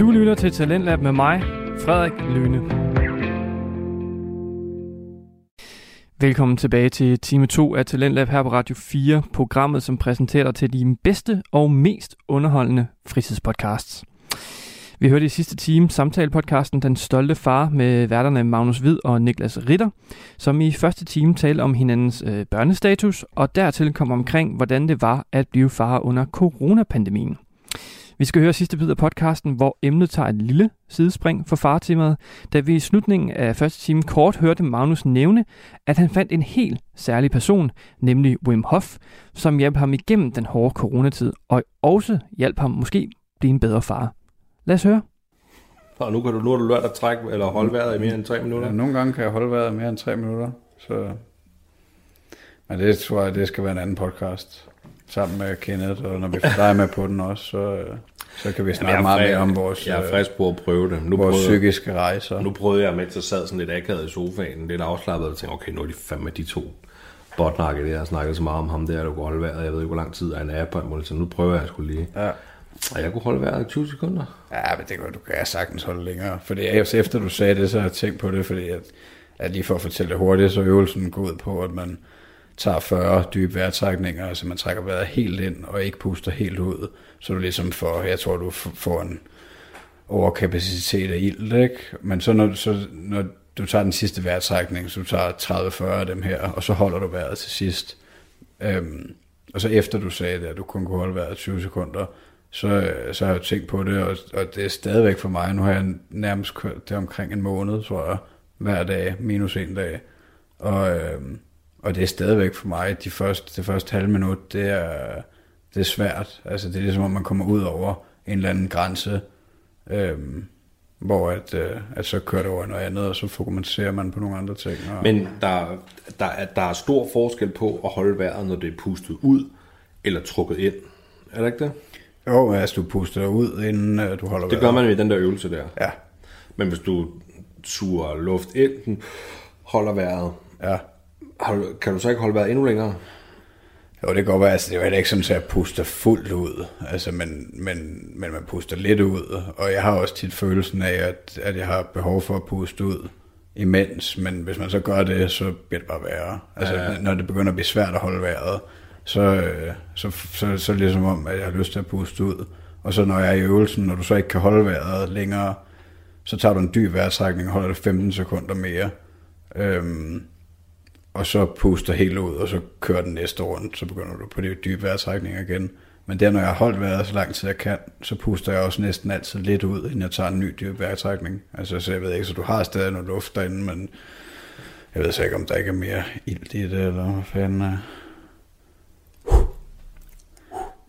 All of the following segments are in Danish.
Du lytter til Talentlab med mig, Frederik Lyne. Velkommen tilbage til time 2 af Talentlab her på Radio 4, programmet som præsenterer dig til de bedste og mest underholdende fritidspodcasts. Vi hørte i sidste time samtalepodcasten Den Stolte Far med værterne Magnus Hvid og Niklas Ritter, som i første time talte om hinandens børnestatus, og dertil kom omkring, hvordan det var at blive far under coronapandemien. Vi skal høre sidste bid af podcasten, hvor emnet tager et lille sidespring for fartemaet, da vi i slutningen af første time kort hørte Magnus nævne, at han fandt en helt særlig person, nemlig Wim Hof, som hjalp ham igennem den hårde coronatid, og også hjalp ham måske blive en bedre far. Lad os høre. Og nu kan du lort at trække eller holde vejret i mere end 3 minutter. Ja, nogle gange kan jeg holde vejret i mere end 3 minutter. Så... Men det tror jeg, det skal være en anden podcast. Sammen med Kenneth, og når vi får dig med på den også, så kan vi snakke meget mere om vores, jeg er frisk på at prøve det. Nu vores psykiske rejser. Nu prøvede jeg, mens jeg sad sådan lidt akavet i sofaen, lidt afslappet, og tænkte, okay, nu er de fandme de to botnakke, det har snakket så meget om ham der, du kunne holde vejret, jeg ved ikke, hvor lang tid han er på, så nu prøver jeg sgu lige. Ja. Og jeg kunne holde vejret i 20 sekunder. Ja, men det kan du sagtens holde længere, fordi efter du sagde det, så har jeg tænkt på det, fordi at lige for at fortælle det hurtigt, så øvelsen går ud på, at man tager 40 dybe vejrtrækninger, altså man trækker vejret helt ind og ikke puster helt ud, så du ligesom får, jeg tror du får en overkapacitet af ilt, ikke? Men når du tager den sidste vejrtrækning, så du tager 30-40 af dem her, og så holder du vejret til sidst. Og så efter du sagde det, at du kun kunne holde vejret 20 sekunder, så har jeg tænkt på det, og det er stadigvæk for mig, nu har jeg nærmest det omkring en måned, tror jeg, hver dag, minus en dag, og det er stadigvæk for mig, at det første halve minut, det er svært. Altså det er ligesom, at man kommer ud over en eller anden grænse, hvor at så kører det over noget andet, og så fokuserer man på nogle andre ting. Men der er stor forskel på at holde vejret, når det er pustet ud eller trukket ind. Er det ikke det? Jo, altså du puster ud, inden du holder vejret. Det gør man med den der øvelse der. Ja. Men hvis du suger luft ind, holder vejret. Ja. Kan du så ikke holde vejret endnu længere? Jo, det kan godt være. Altså, det er jo ikke sådan, at jeg puster fuldt ud. Altså, men man puster lidt ud. Og jeg har også tit følelsen af, at jeg har behov for at puste ud imens. Men hvis man så gør det, så bliver det bare værre. Altså, Når det begynder at blive svært at holde vejret, så er det ligesom om, at jeg har lyst til at puste ud. Og så når jeg er i øvelsen, når du så ikke kan holde vejret længere, så tager du en dyb vejrtrækning og holder det 15 sekunder mere. Og så puster helt ud, og så kører den næste rundt, så begynder du på de dybe vejrtrækninger igen. Men der, når jeg har holdt vejret så lang tid jeg kan, så puster jeg også næsten altid lidt ud, inden jeg tager en ny dyb vejrtrækning. Altså, så jeg ved ikke, så du har stadig noget luft derinde, men jeg ved så ikke, om der ikke er mere ilt i det, eller hvad fanden er.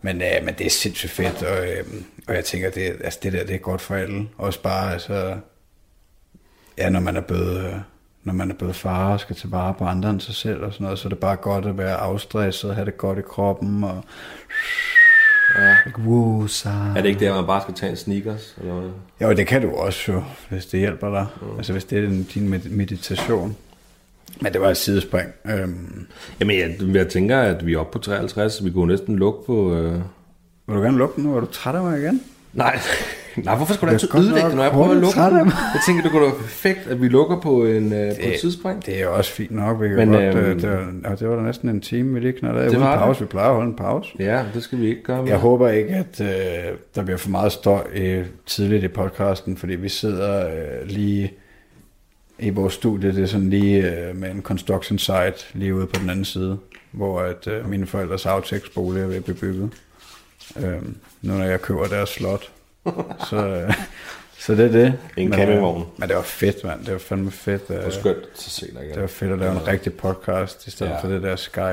Men det er sindssygt fedt, og jeg tænker, det er godt for alle. Også bare, altså, ja, når man er blevet far og skal tage vare på andre end sig selv og sådan noget, så er det bare godt at være afstresset, have det godt i kroppen og wow, så... Er det ikke det, at man bare skal tage en Snickers? Eller hvad? Jo, det kan du også jo, hvis det hjælper dig. Mm. Altså hvis det er din meditation. Men det var et sidespring. Jamen jeg tænker, at vi er oppe på 53, vi kunne næsten lukke på... Vil du gerne lukke den nu? Er du træt af mig igen? Nej, hvorfor skulle du altid ødelægge det, når jeg prøver at lukke? Jeg tænker, det kunne være perfekt, at vi lukker på et tidspring. Det er også fint nok, vi kan godt. Det var da næsten en time, vi lige knaldede. Uden pause, vi plejer at holde en pause. Ja, det skal vi ikke gøre med. Jeg håber ikke, at der bliver for meget støj tidligt i podcasten, fordi vi sidder lige i vores studie, det er sådan lige med en construction site lige ude på den anden side, hvor at mine forældres aftægtsbolig er ved at blive bygget. Nu når jeg køber deres slot. Så det er det. En campingvogn. Men det var fedt, mand. Det var fandme fedt. Det var skønt at se dig igen. Det var fedt at lave en rigtig podcast, i stedet for det der Skype.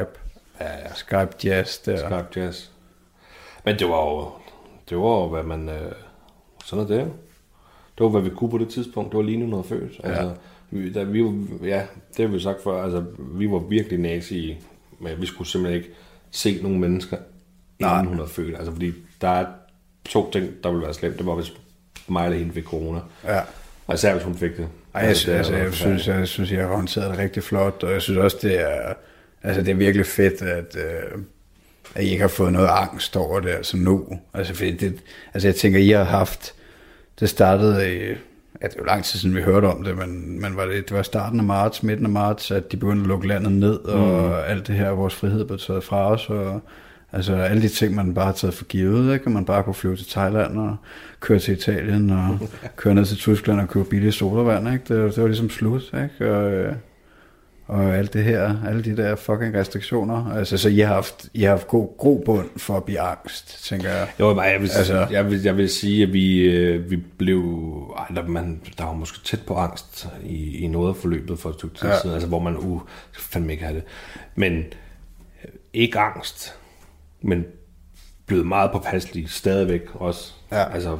Ja. Skype Jazz der. Skype Jazz. Men det var jo, hvad man... Sådan er det. Det var, hvad vi kunne på det tidspunkt. Det var lige nu noget følelse. Altså, det har vi sagt før. Altså, vi var virkelig næsige. Men vi skulle simpelthen ikke se nogle mennesker, inden hun havde følt. Altså, fordi der er 2 ting, der ville være slemt. Det var, hvis mig eller hende fik corona. Ja. Og især, hvis hun fik det. Ej, jeg synes, jeg har håndteret det rigtig flot, og jeg synes også, det er virkelig fedt, at I ikke har fået noget angst over det, altså nu. Altså, fordi jeg tænker, I har haft Det startede i, det er jo lang tid siden vi hørte om det, men det var starten af marts, midten af marts, at de begyndte at lukke landet ned, og alt det her, vores frihed blev taget fra os, og altså alle de ting, man bare har taget for givet, ikke? Man bare kunne flyve til Thailand og køre til Italien og køre ned til Tyskland og købe billige sodavand, ikke? Det var ligesom slut, ikke? Og alt det her, alle de der fucking restriktioner. Altså, så I har haft god grobund for at blive angst, tænker jeg. Jo, men jeg vil sige, at vi blev... der var måske tæt på angst i noget af forløbet for et stykke tid siden, altså hvor man fandme ikke have det. Men ikke angst, men blevet meget påpasselig stadigvæk også. Ja. Altså...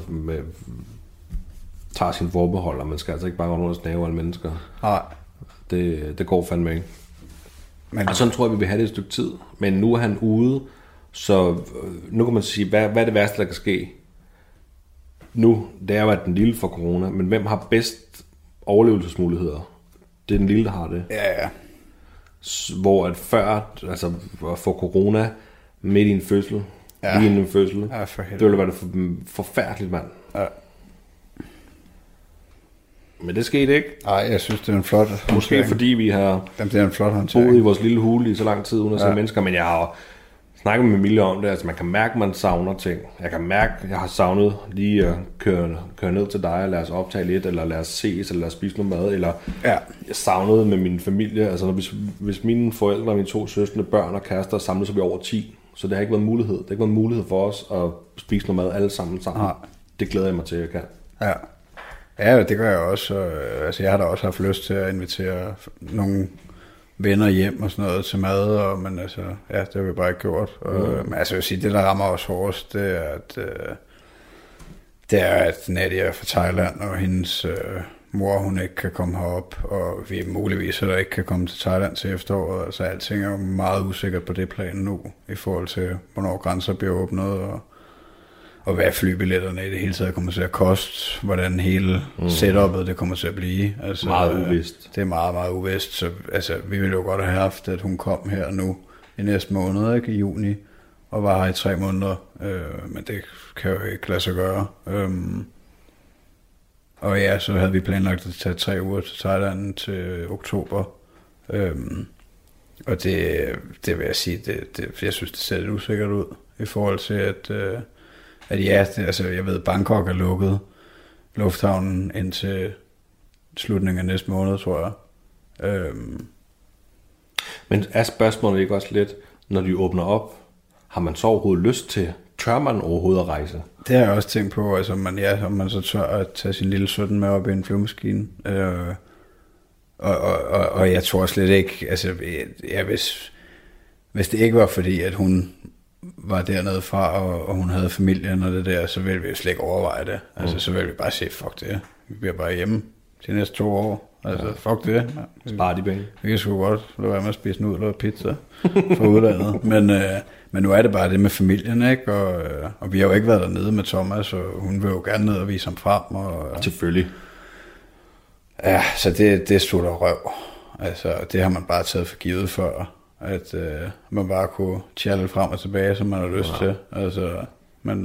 tager sin forbehold, og man skal altså ikke bare gå rundt og snave alle mennesker. Nej. Det går fandme ikke. Men, og sådan tror jeg, vi vil have det et stykke tid. Men nu er han ude, så nu kan man sige, hvad er det værste, der kan ske? Nu, det er jo at den lille for corona, men hvem har bedst overlevelsesmuligheder? Det er den lille, der har det. Ja, ja. Hvor at før, altså for corona, midt i en fødsel, lige inden en fødsel, ja, for helvede. Det ville være det forfærdeligt, mand. Ja. Men det skete ikke. Nej, jeg synes, det er en flot håndtering. Måske fordi vi har boet i vores lille hule i så lang tid uden at se mennesker, men jeg har snakket med Emilie om det. Altså, man kan mærke, at man savner ting. Jeg kan mærke, at jeg har savnet lige at køre ned til dig og lade os optage lidt, eller lade os ses, eller lade os spise noget mad, eller jeg savnede med min familie. Altså, hvis mine forældre og mine to søstre, børn og kærester samlede, så vi over 10. Så det har ikke været en mulighed. Det har ikke været en mulighed for os at spise noget mad alle sammen. Ja. Det glæder jeg mig til, at jeg kan. Ja. Ja, det gør jeg også. Altså, jeg har da også haft lyst til at invitere nogle venner hjem og sådan noget til mad, men altså, ja, det har vi bare ikke gjort. Men altså, jeg vil sige, det der rammer os hårdest, det er, at Nadia er fra Thailand, og hendes mor, hun ikke kan komme herop, og vi muligvis heller ikke kan komme til Thailand til efteråret. Altså, alting er jo meget usikkert på det plan nu, i forhold til, hvornår grænser bliver åbnet, og hvad flybilletterne i det hele taget kommer til at koste, hvordan hele setupet det kommer til at blive. Altså, meget uvist. Det er meget, meget uvist. Så, altså, vi ville jo godt have haft, at hun kom her nu i næste måned, ikke? I juni, og var her i 3 måneder. Men det kan jo ikke lade sig gøre. Og ja, så havde vi planlagt at tage 3 uger til Thailand til oktober. Og det vil jeg sige, jeg synes, det ser lidt usikkert ud i forhold til, at ja, jeg ved, Bangkok er lukket, lufthavnen, indtil slutningen af næste måned, tror jeg. Men er spørgsmålet ikke også lidt, når de åbner op, har man så overhovedet lyst til, tør man overhovedet at rejse? Det har jeg også tænkt på, altså om man så tør at tage sin lille 17 med op i en flyvemaskine. Og jeg tror slet ikke, altså hvis det ikke var fordi, at hun... var dernede fra, og hun havde familien og det der, så ville vi jo slet ikke overveje det. Altså, så ville vi bare sige, fuck det. Vi bliver bare hjemme de næste 2 år. Altså, fuck det. Ja. Spare de penge. Vi kan sgu godt lade være med at spise nudler og pizza fra udlandet. Men nu er det bare det med familien, ikke? Og vi har jo ikke været dernede med Thomas, og hun vil jo gerne ned og vise ham frem. Og selvfølgelig. Ja, så det slutter røv. Altså, det har man bare taget for givet før. At man bare kunne chatte frem og tilbage, som man har lyst til. Altså, men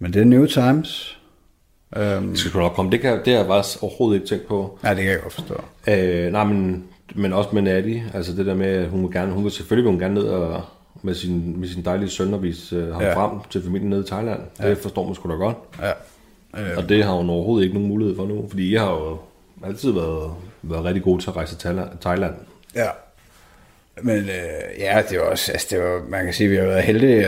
det er new times. Det skal nok komme. Det har jeg bare overhovedet ikke tænkt på. Nej, det kan jeg godt forstå. Nej, men også med Natty. Altså det der med, at hun vil selvfølgelig gerne ned og med sin dejlige søn og vise ham frem til familien nede i Thailand. Det forstår man sgu da godt. Ja. Og det har hun overhovedet ikke nogen mulighed for nu. Fordi jeg har jo altid været rigtig god til at rejse til Thailand. Ja. Men det var også, altså det var, man kan sige, at vi har været heldige,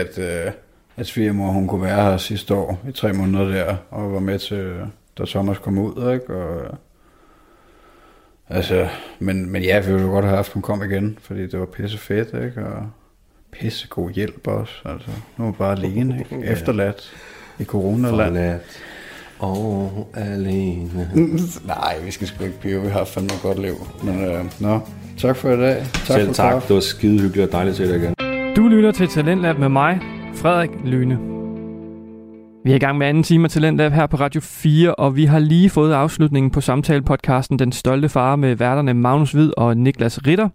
at svigermor, hun kunne være her sidste år i 3 måneder der, og var med til, da Thomas kom ud, ikke? Og, altså, men ja, vi ville jo godt have haft, hun kom igen, fordi det var pisse fedt, ikke? Og pisse god hjælp også, altså. Nu var bare alene, ikke? Efterladt i coronaland. Forladt og alene. Nej, vi skal sgu ikke blive, vi har fandme et godt liv. Men tak for i dag. Tak. Selv for tak. Det var skide hyggeligt og dejligt at se dig igen. Du lytter til Talentlab med mig, Frederik Lyne. Vi er i gang med anden time af Talentlab her på Radio 4, og vi har lige fået afslutningen på samtalepodcasten Den Stolte Far med værterne Magnus Hvid og Niklas Ritter.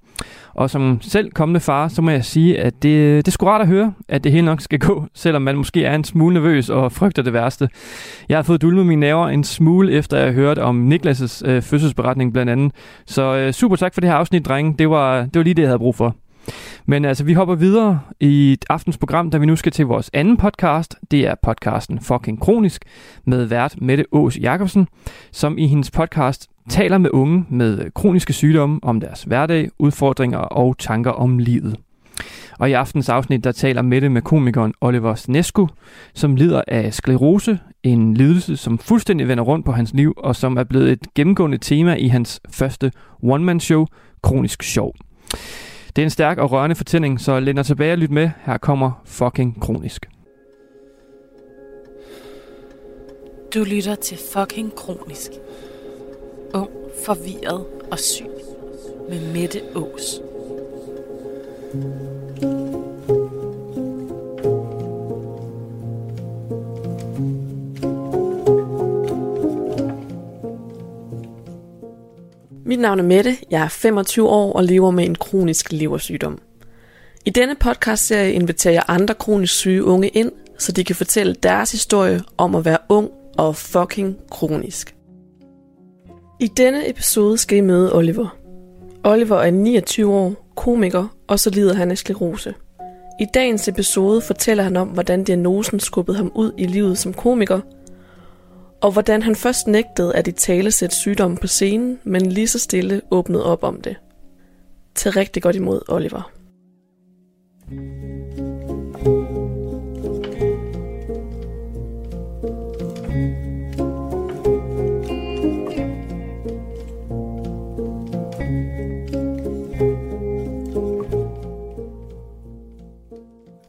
Og som selv kommende far, så må jeg sige, at det er sgu rart at høre, at det hele nok skal gå, selvom man måske er en smule nervøs og frygter det værste. Jeg har fået dulmet mine nerver en smule, efter jeg hørte om Niklas' fødselsberetning blandt andet. Så super tak for det her afsnit, drenge. Det var lige det, jeg havde brug for. Men altså, vi hopper videre i aftens program, da vi nu skal til vores anden podcast. Det er podcasten Fucking Kronisk med vært Mette Aas Jacobsen, som i hendes podcast taler med unge med kroniske sygdomme om deres hverdag, udfordringer og tanker om livet. Og i aftens afsnit, der taler Mette med komikeren Oliver Snescu, som lider af sklerose, en lidelse, som fuldstændig vender rundt på hans liv, og som er blevet et gennemgående tema i hans første one-man-show, Kronisk Sjov. Det er en stærk og rørende fortælling, så læn dig tilbage og lyt med. Her kommer Fucking Kronisk. Du lytter til Fucking Kronisk. Ung, forvirret og syg. Med Mette Aas. Mit navn er Mette, jeg er 25 år og lever med en kronisk leversygdom. I denne podcastserie inviterer jeg andre kronisk syge unge ind, så de kan fortælle deres historie om at være ung og fucking kronisk. I denne episode skal I møde Oliver. Oliver er 29 år, komiker, og så lider han af sklerose. I dagens episode fortæller han om, hvordan diagnosen skubbede ham ud i livet som komiker, og hvordan han først nægtede at italesætte sygdommen på scenen, men lige så stille åbnede op om det. Tag rigtig godt imod Oliver.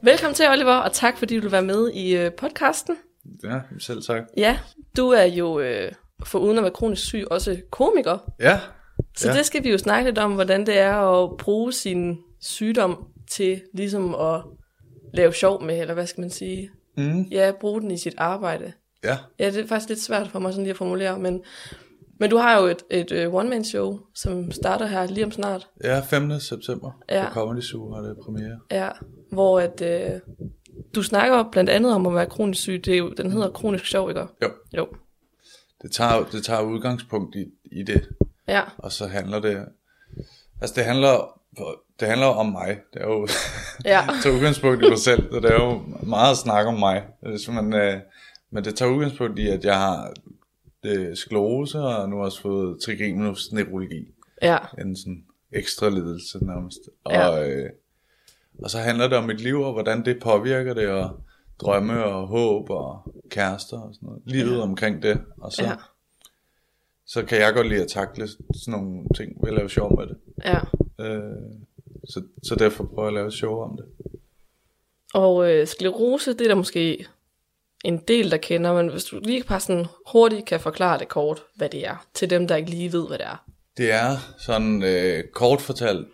Velkommen til, Oliver, og tak fordi du vil være med i podcasten. Ja, selv tak. Ja, du er jo, for uden at være kronisk syg, også komiker. Ja. Så ja. Det skal vi jo snakke lidt om, hvordan det er at bruge sin sygdom til ligesom at lave sjov med, eller hvad skal man sige? Mm. Ja, bruge den i sit arbejde. Ja. Ja, det er faktisk lidt svært for mig sådan lige at formulere, men du har jo et one-man-show, som starter her lige om snart. Ja, 5. september ja. På Comedy Zoo har det premiere. Ja, hvor at... Du snakker blandt andet om at være kronisk syg. Det er jo, den hedder Kronisk Sjov, ikke? Jo. Det tager udgangspunkt i det. Ja. Og så handler det... Altså, det handler om mig. Det er jo... Ja. Tager udgangspunkt i mig selv. Så det er jo meget at snakke om mig. Men det tager udgangspunkt i, at jeg har sklerose, og nu har også fået trigeminus neuralgi. Ja. En sådan ekstra lidelse nærmest. Ja. Og så handler det om mit liv, og hvordan det påvirker det, og drømme, og håb, og kærester, og sådan noget. Livet omkring det, og så, så kan jeg godt lide at takle sådan nogle ting, ved at lave sjov med det. Ja. Så derfor prøver jeg at lave sjov om det. Og sklerose, det er der måske en del, der kender, men hvis du lige bare sådan hurtigt kan forklare det kort, hvad det er, til dem, der ikke lige ved, hvad det er. Det er sådan kort fortalt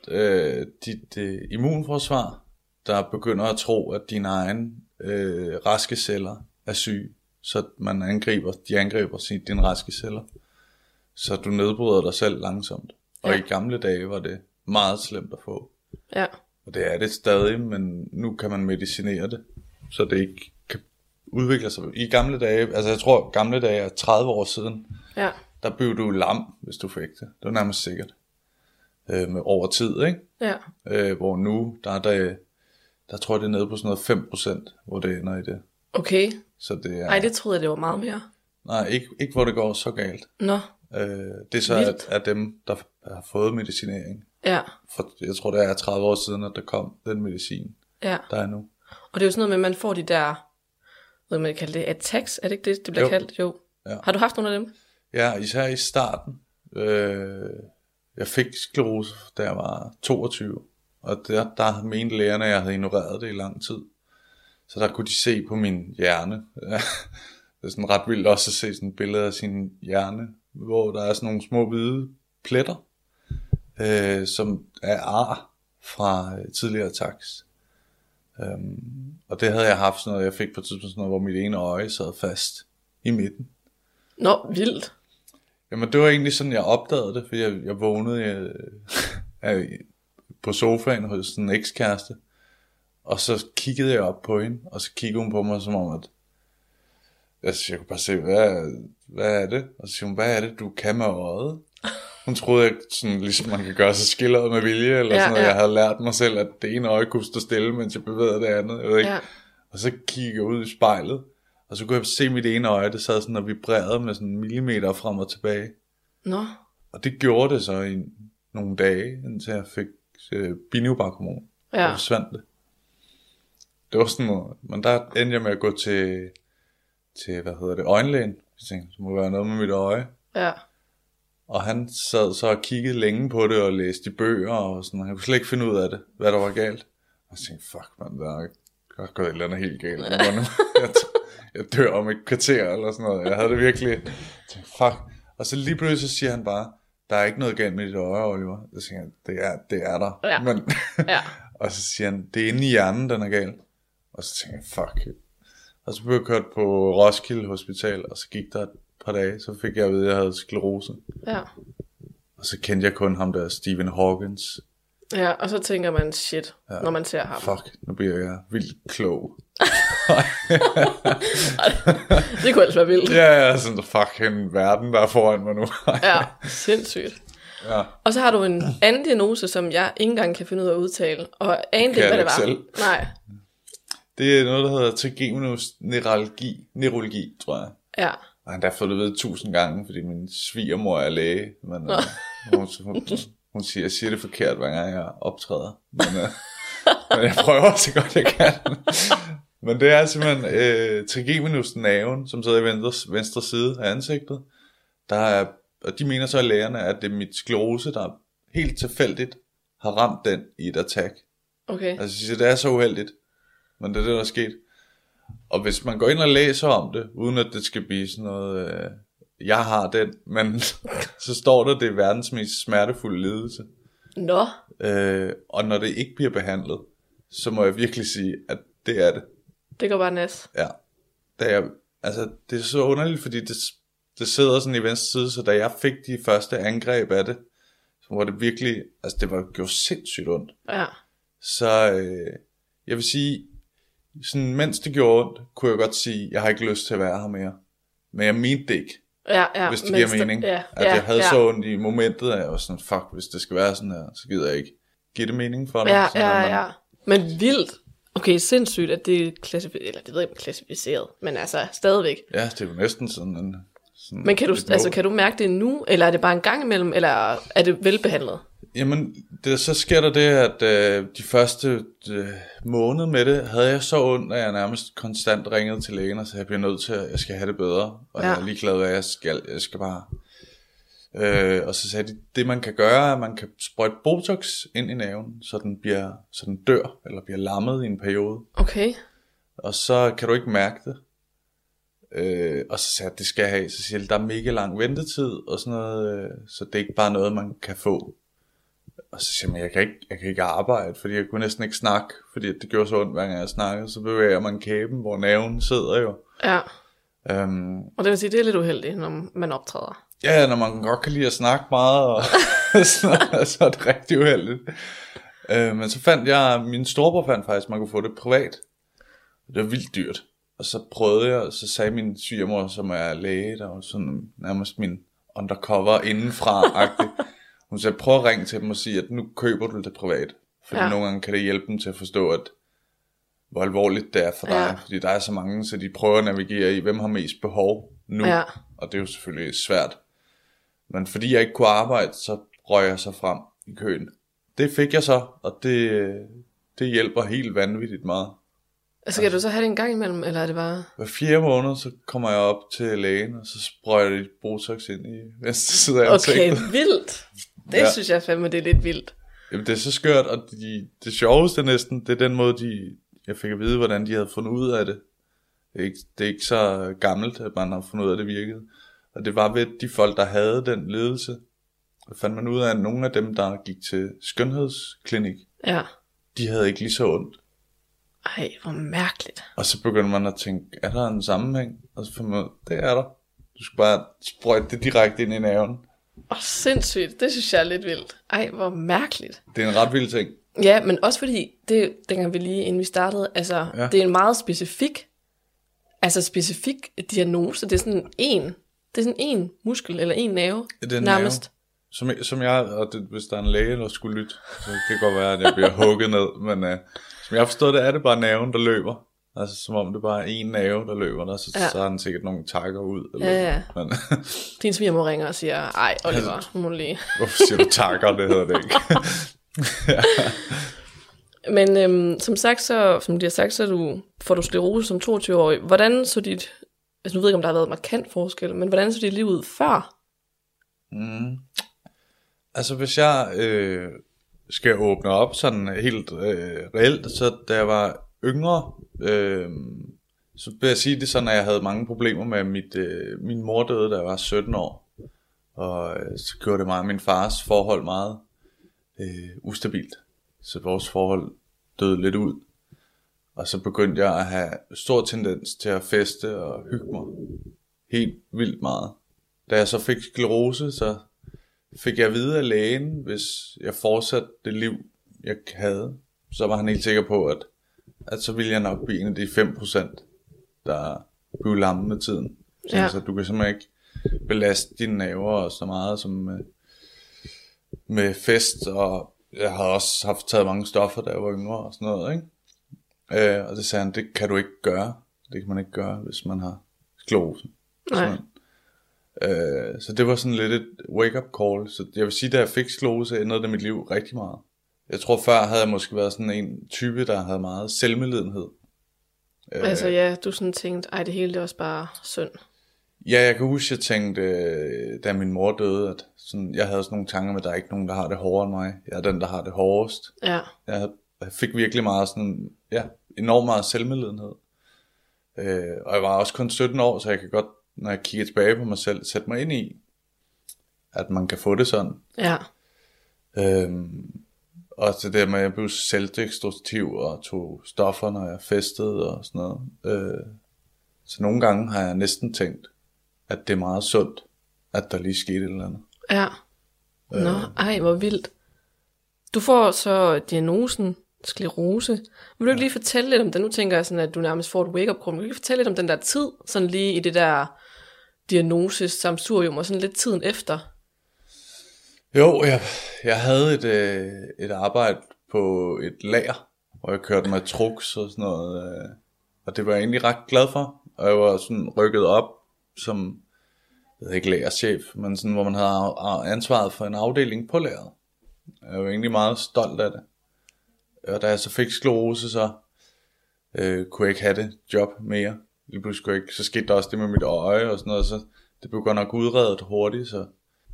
dit immunforsvar, der begynder at tro, at dine egne raske celler er syge, så man angriber dine raske celler, så du nedbryder dig selv langsomt. Og i gamle dage var det meget slemt at få. Ja. Og det er det stadig, men nu kan man medicinere det, så det ikke kan udvikle sig. I gamle dage, altså jeg tror gamle dage er 30 år siden. Ja. Der blev du lam, hvis du fik det. Det var nærmest sikkert. Med over tid, ikke? Ja. Hvor nu, der tror jeg, det er nede på sådan noget 5%, hvor det ender i det. Okay. Så det er... Ej, det troede jeg, det var meget mere. Nej, ikke hvor det går så galt. Nå. Det er så at dem, der har fået medicinering. Ja. For jeg tror, det er 30 år siden, at der kom den medicin, der er nu. Og det er jo sådan noget med, at man får de der... Hvad man kalder det? Attacks, er det ikke det, det bliver kaldt? Jo. Ja. Har du haft nogle af dem? Ja, især i starten. Jeg fik sklerose, da jeg var 22. Og der mente lægerne, at jeg havde ignoreret det i lang tid. Så der kunne de se på min hjerne. Det er sådan ret vildt også at se sådan et billede af sin hjerne, hvor der er sådan nogle små hvide pletter, som er ar fra tidligere attacks. Og det havde jeg haft sådan noget, jeg fik på et tidspunkt sådan noget, hvor mit ene øje sad fast i midten. Nå, vildt. Jamen det var egentlig sådan, jeg opdagede det, for jeg vågnede på sofaen hos en ekskæreste, og så kiggede jeg op på hende, og så kiggede hun på mig som om, at jeg kunne bare se, hvad er det? Og så siger hun, hvad er det, du kan med øjet? Hun troede, at sådan, ligesom man kan gøre sig skilleret med vilje, eller sådan noget. Jeg havde lært mig selv, at det ene øje kunne stå stille, mens jeg bevægede det andet. Jeg ved ikke. Og så kiggede jeg ud i spejlet, og så kunne jeg se mit ene øje, det sad sådan og vibrerede med sådan millimeter frem og tilbage. Nå. Og det gjorde det så i nogle dage, indtil jeg fik bineubarkomon. Ja. Og forsvandt det. Det var sådan noget, men der endte jeg med at gå til øjenlægen. Jeg tænkte, det må være noget med mit øje. Ja. Og han sad så og kiggede længe på det og læste i bøger og sådan, og han kunne slet ikke finde ud af det, hvad der var galt. Og jeg tænkte, fuck mand, der er gået et eller andet helt galt. Jeg dør om et kvarter eller sådan noget. Jeg havde det virkelig. Jeg tænkte, fuck. Og så lige pludselig så siger han bare, der er ikke noget galt med dit øje, Oliver. Jeg tænkte, det er der. Ja. Men, ja. Og så siger han, det er inde i hjernen, den er galt. Og så tænkte jeg, fuck. Og så blev jeg kørt på Roskilde Hospital, og så gik der et par dage, så fik jeg at vide, at jeg havde sklerose. Ja. Og så kendte jeg kun ham der, Stephen Hawking. Ja, og så tænker man, shit, ja, når man ser ham. Fuck, nu bliver jeg vildt klog. Det kunne ellers være vildt. Ja, sådan, fuck, en verden, der er foran mig nu. Ja, sindssygt. Ja. Og så har du en anden diagnose, som jeg ikke engang kan finde ud af at udtale, og anede ikke, hvad det var. Selv? Nej. Det er noget, der hedder trigeminus neuralgi, tror jeg. Ja. Og han har fået det ved 1000 gange, fordi min svigermor er læge. Men hun siger, jeg siger det forkert, hver gang jeg optræder. Men, men jeg prøver så godt, jeg kan. Men det er simpelthen trigeminus nerven, som sidder i venstre side af ansigtet. Og de mener så, at lægerne, at det er mit sklerose, der helt tilfældigt har ramt den i et attack. Okay. Altså, det er så uheldigt. Men det er det, der er sket. Og hvis man går ind og læser om det, uden at det skal blive sådan noget, jeg har den, men så står der, det er verdens mest smertefulde lidelse. Nå. Og når det ikke bliver behandlet, så må jeg virkelig sige, at det er det. Det går bare næs. Ja. Det er så underligt, fordi det sidder sådan i venstre side, så da jeg fik de første angreb af det, så var det virkelig, altså det var gjort sindssygt ondt. Ja. Så jeg vil sige, sådan, mens det gjorde ondt, kunne jeg godt sige, jeg har ikke lyst til at være her mere. Men jeg mente det ikke, hvis det giver mening. Jeg havde så ondt i momentet, og jeg var sådan, fuck, hvis det skal være sådan her, så gider jeg ikke. Giver det mening for dig? Ja. Men vildt. Okay, sindssygt, at det er klassificeret, men altså stadigvæk. Ja, det er jo næsten sådan en... Sådan, men kan du mærke det nu, eller er det bare en gang imellem, eller er det velbehandlet? Jamen, så sker der det, at de første måned med det, havde jeg så ondt, at jeg nærmest konstant ringede til lægen og sagde, jeg bliver nødt til, at jeg skal have det bedre, og jeg er ligeglad, hvad jeg skal. Jeg skal bare... og så sagde de, det man kan gøre, er, at man kan sprøjte botox ind i nerven, så den dør, eller bliver lammet i en periode. Okay. Og så kan du ikke mærke det. Og så sagde jeg, det skal jeg have. Så siger jeg, der er mega lang ventetid og sådan noget, så det er ikke bare noget, man kan få. Og så siger man, jeg kan ikke arbejde, fordi jeg kunne næsten ikke snakke, fordi det gjorde så ondt, hver gang jeg snakkede. Så bevæger man kæben, hvor nerven sidder jo. Ja. Og det vil sige, det er lidt uheldigt, når man optræder. Ja, når man godt kan lide at snakke meget, og så er det rigtig uheldigt. Men så fandt jeg, min storebror fandt faktisk, man kunne få det privat. Det var vildt dyrt. Og så prøvede jeg, og så sagde min svigermor, som er læge, der var sådan nærmest min undercover indenfra-agtig. Hun sagde, prøv at ringe til dem og sige, at nu køber du det privat. Fordi nogle gange kan det hjælpe dem til at forstå, at hvor alvorligt det er for dig. Fordi der er så mange, så de prøver at navigere i, hvem har mest behov nu. Ja. Og det er jo selvfølgelig svært. Men fordi jeg ikke kunne arbejde, så røg jeg så frem i køen. Det fik jeg så, og det hjælper helt vanvittigt meget. Altså, kan du så have det en gang imellem, eller er det bare... Hver 4 måneder, så kommer jeg op til lægen, og så sprøjter de botox ind i venstre side af ansigtet. Okay, vildt. Det synes jeg fandme, det er lidt vildt. Jamen, det er så skørt, og det sjoveste næsten, det er den måde, jeg fik at vide, hvordan de havde fundet ud af det. Det er ikke så gammelt, at man har fundet ud af, det virkede. Og det var ved de folk, der havde den ledelse. Og fandt man ud af, at nogle af dem, der gik til skønhedsklinik, de havde ikke lige så ondt. Ej, hvor mærkeligt. Og så begynder man at tænke, er der en sammenhæng? Og så finder man, det er der. Du skal bare sprøjte det direkte ind i naven. Åh, sindssygt. Det synes jeg er lidt vildt. Ej, hvor mærkeligt. Det er en ret vild ting. Ja, men også fordi, det dengang vi lige inden vi startede, altså, ja. Det er en meget specifik diagnose. Det er sådan en muskel eller en nerve. Det er en nærmest. Nerve. Som jeg, og det, hvis der er en læge, der skulle lytte, så kan det godt være, at jeg bliver hugget ned, men som jeg forstår det, er det bare nerven, der løber. Altså som om det bare er en nerve, der løber, og så har den sikkert nogle takker ud. Eller ja. Men, din svigermor ringer og siger, ej Oliver, altså, må lige. Hvorfor siger du takker, det hedder det ikke. Ja. Men som de har sagt, så får du sklerose som 22-årig. Hvordan så dit, altså nu ved jeg ikke, om der har været markant forskel, men hvordan så dit liv ud før? Mm. Altså hvis jeg skal åbne op sådan helt reelt, så da jeg var yngre, så vil jeg sige det sådan, at jeg havde mange problemer med min mor døde, da jeg var 17 år. Og så gjorde det mig og min fars forhold meget ustabilt. Så vores forhold døde lidt ud. Og så begyndte jeg at have stor tendens til at feste og hygge mig helt vildt meget. Da jeg så fik sklerose, så fik jeg at vide af lægen, hvis jeg fortsatte det liv, jeg havde, så var han helt sikker på, at så ville jeg nok blive en af de 5%, der blev lamme med tiden. Så ja. Altså, du kan simpelthen ikke belaste dine nerver og så meget som med fest, og jeg har også haft taget mange stoffer, da jeg var yngre og sådan noget, ikke? Og det sagde han, det kan du ikke gøre. Det kan man ikke gøre, hvis man har sklerose. Nej. Så det var sådan lidt et wake-up call. Så jeg vil sige, da jeg fik sklerose, ændrede det mit liv rigtig meget. Jeg tror før havde jeg måske været sådan en type, der havde meget selvmedlidenhed. Altså ja, du sådan tænkte, ej det hele det er også bare synd. Ja, jeg kan huske, jeg tænkte, da min mor døde, at sådan, jeg havde sådan nogle tanker med, at der er ikke nogen, der har det hårdere end mig. Jeg er den, der har det hårdest. Ja. Jeg fik virkelig meget sådan, ja, enormt meget selvmedlidenhed. Og jeg var også kun 17 år, så jeg kan godt, når jeg kigger tilbage på mig selv, sætte mig ind i, at man kan få det sådan. Ja. Og det der med, at jeg blev selvdestruktiv og tog stoffer, når jeg festede og sådan noget. Så nogle gange har jeg næsten tænkt, at det er meget sundt, at der lige skete et eller andet. Ja. Nå, ej, hvor vildt. Du får så diagnosen sklerose. Vil du ikke lige fortælle lidt om den? Nu tænker jeg sådan, at du nærmest får et wake-up-call. Vil du ikke fortælle lidt om den der tid, sådan lige i det der diagnose-samsurium, og sådan lidt tiden efter? Jo, jeg havde et arbejde på et lager, hvor jeg kørte med trucks og sådan noget, og det var jeg egentlig ret glad for, og jeg var sådan rykket op som, jeg ved ikke, lagerchef, men sådan, hvor man havde ansvaret for en afdeling på lageret. Jeg var egentlig meget stolt af det, og da jeg så fik sklerose, så kunne jeg ikke have det job mere, lige pludselig ikke, så skete der også det med mit øje og sådan noget, så det blev godt nok udredet hurtigt, så.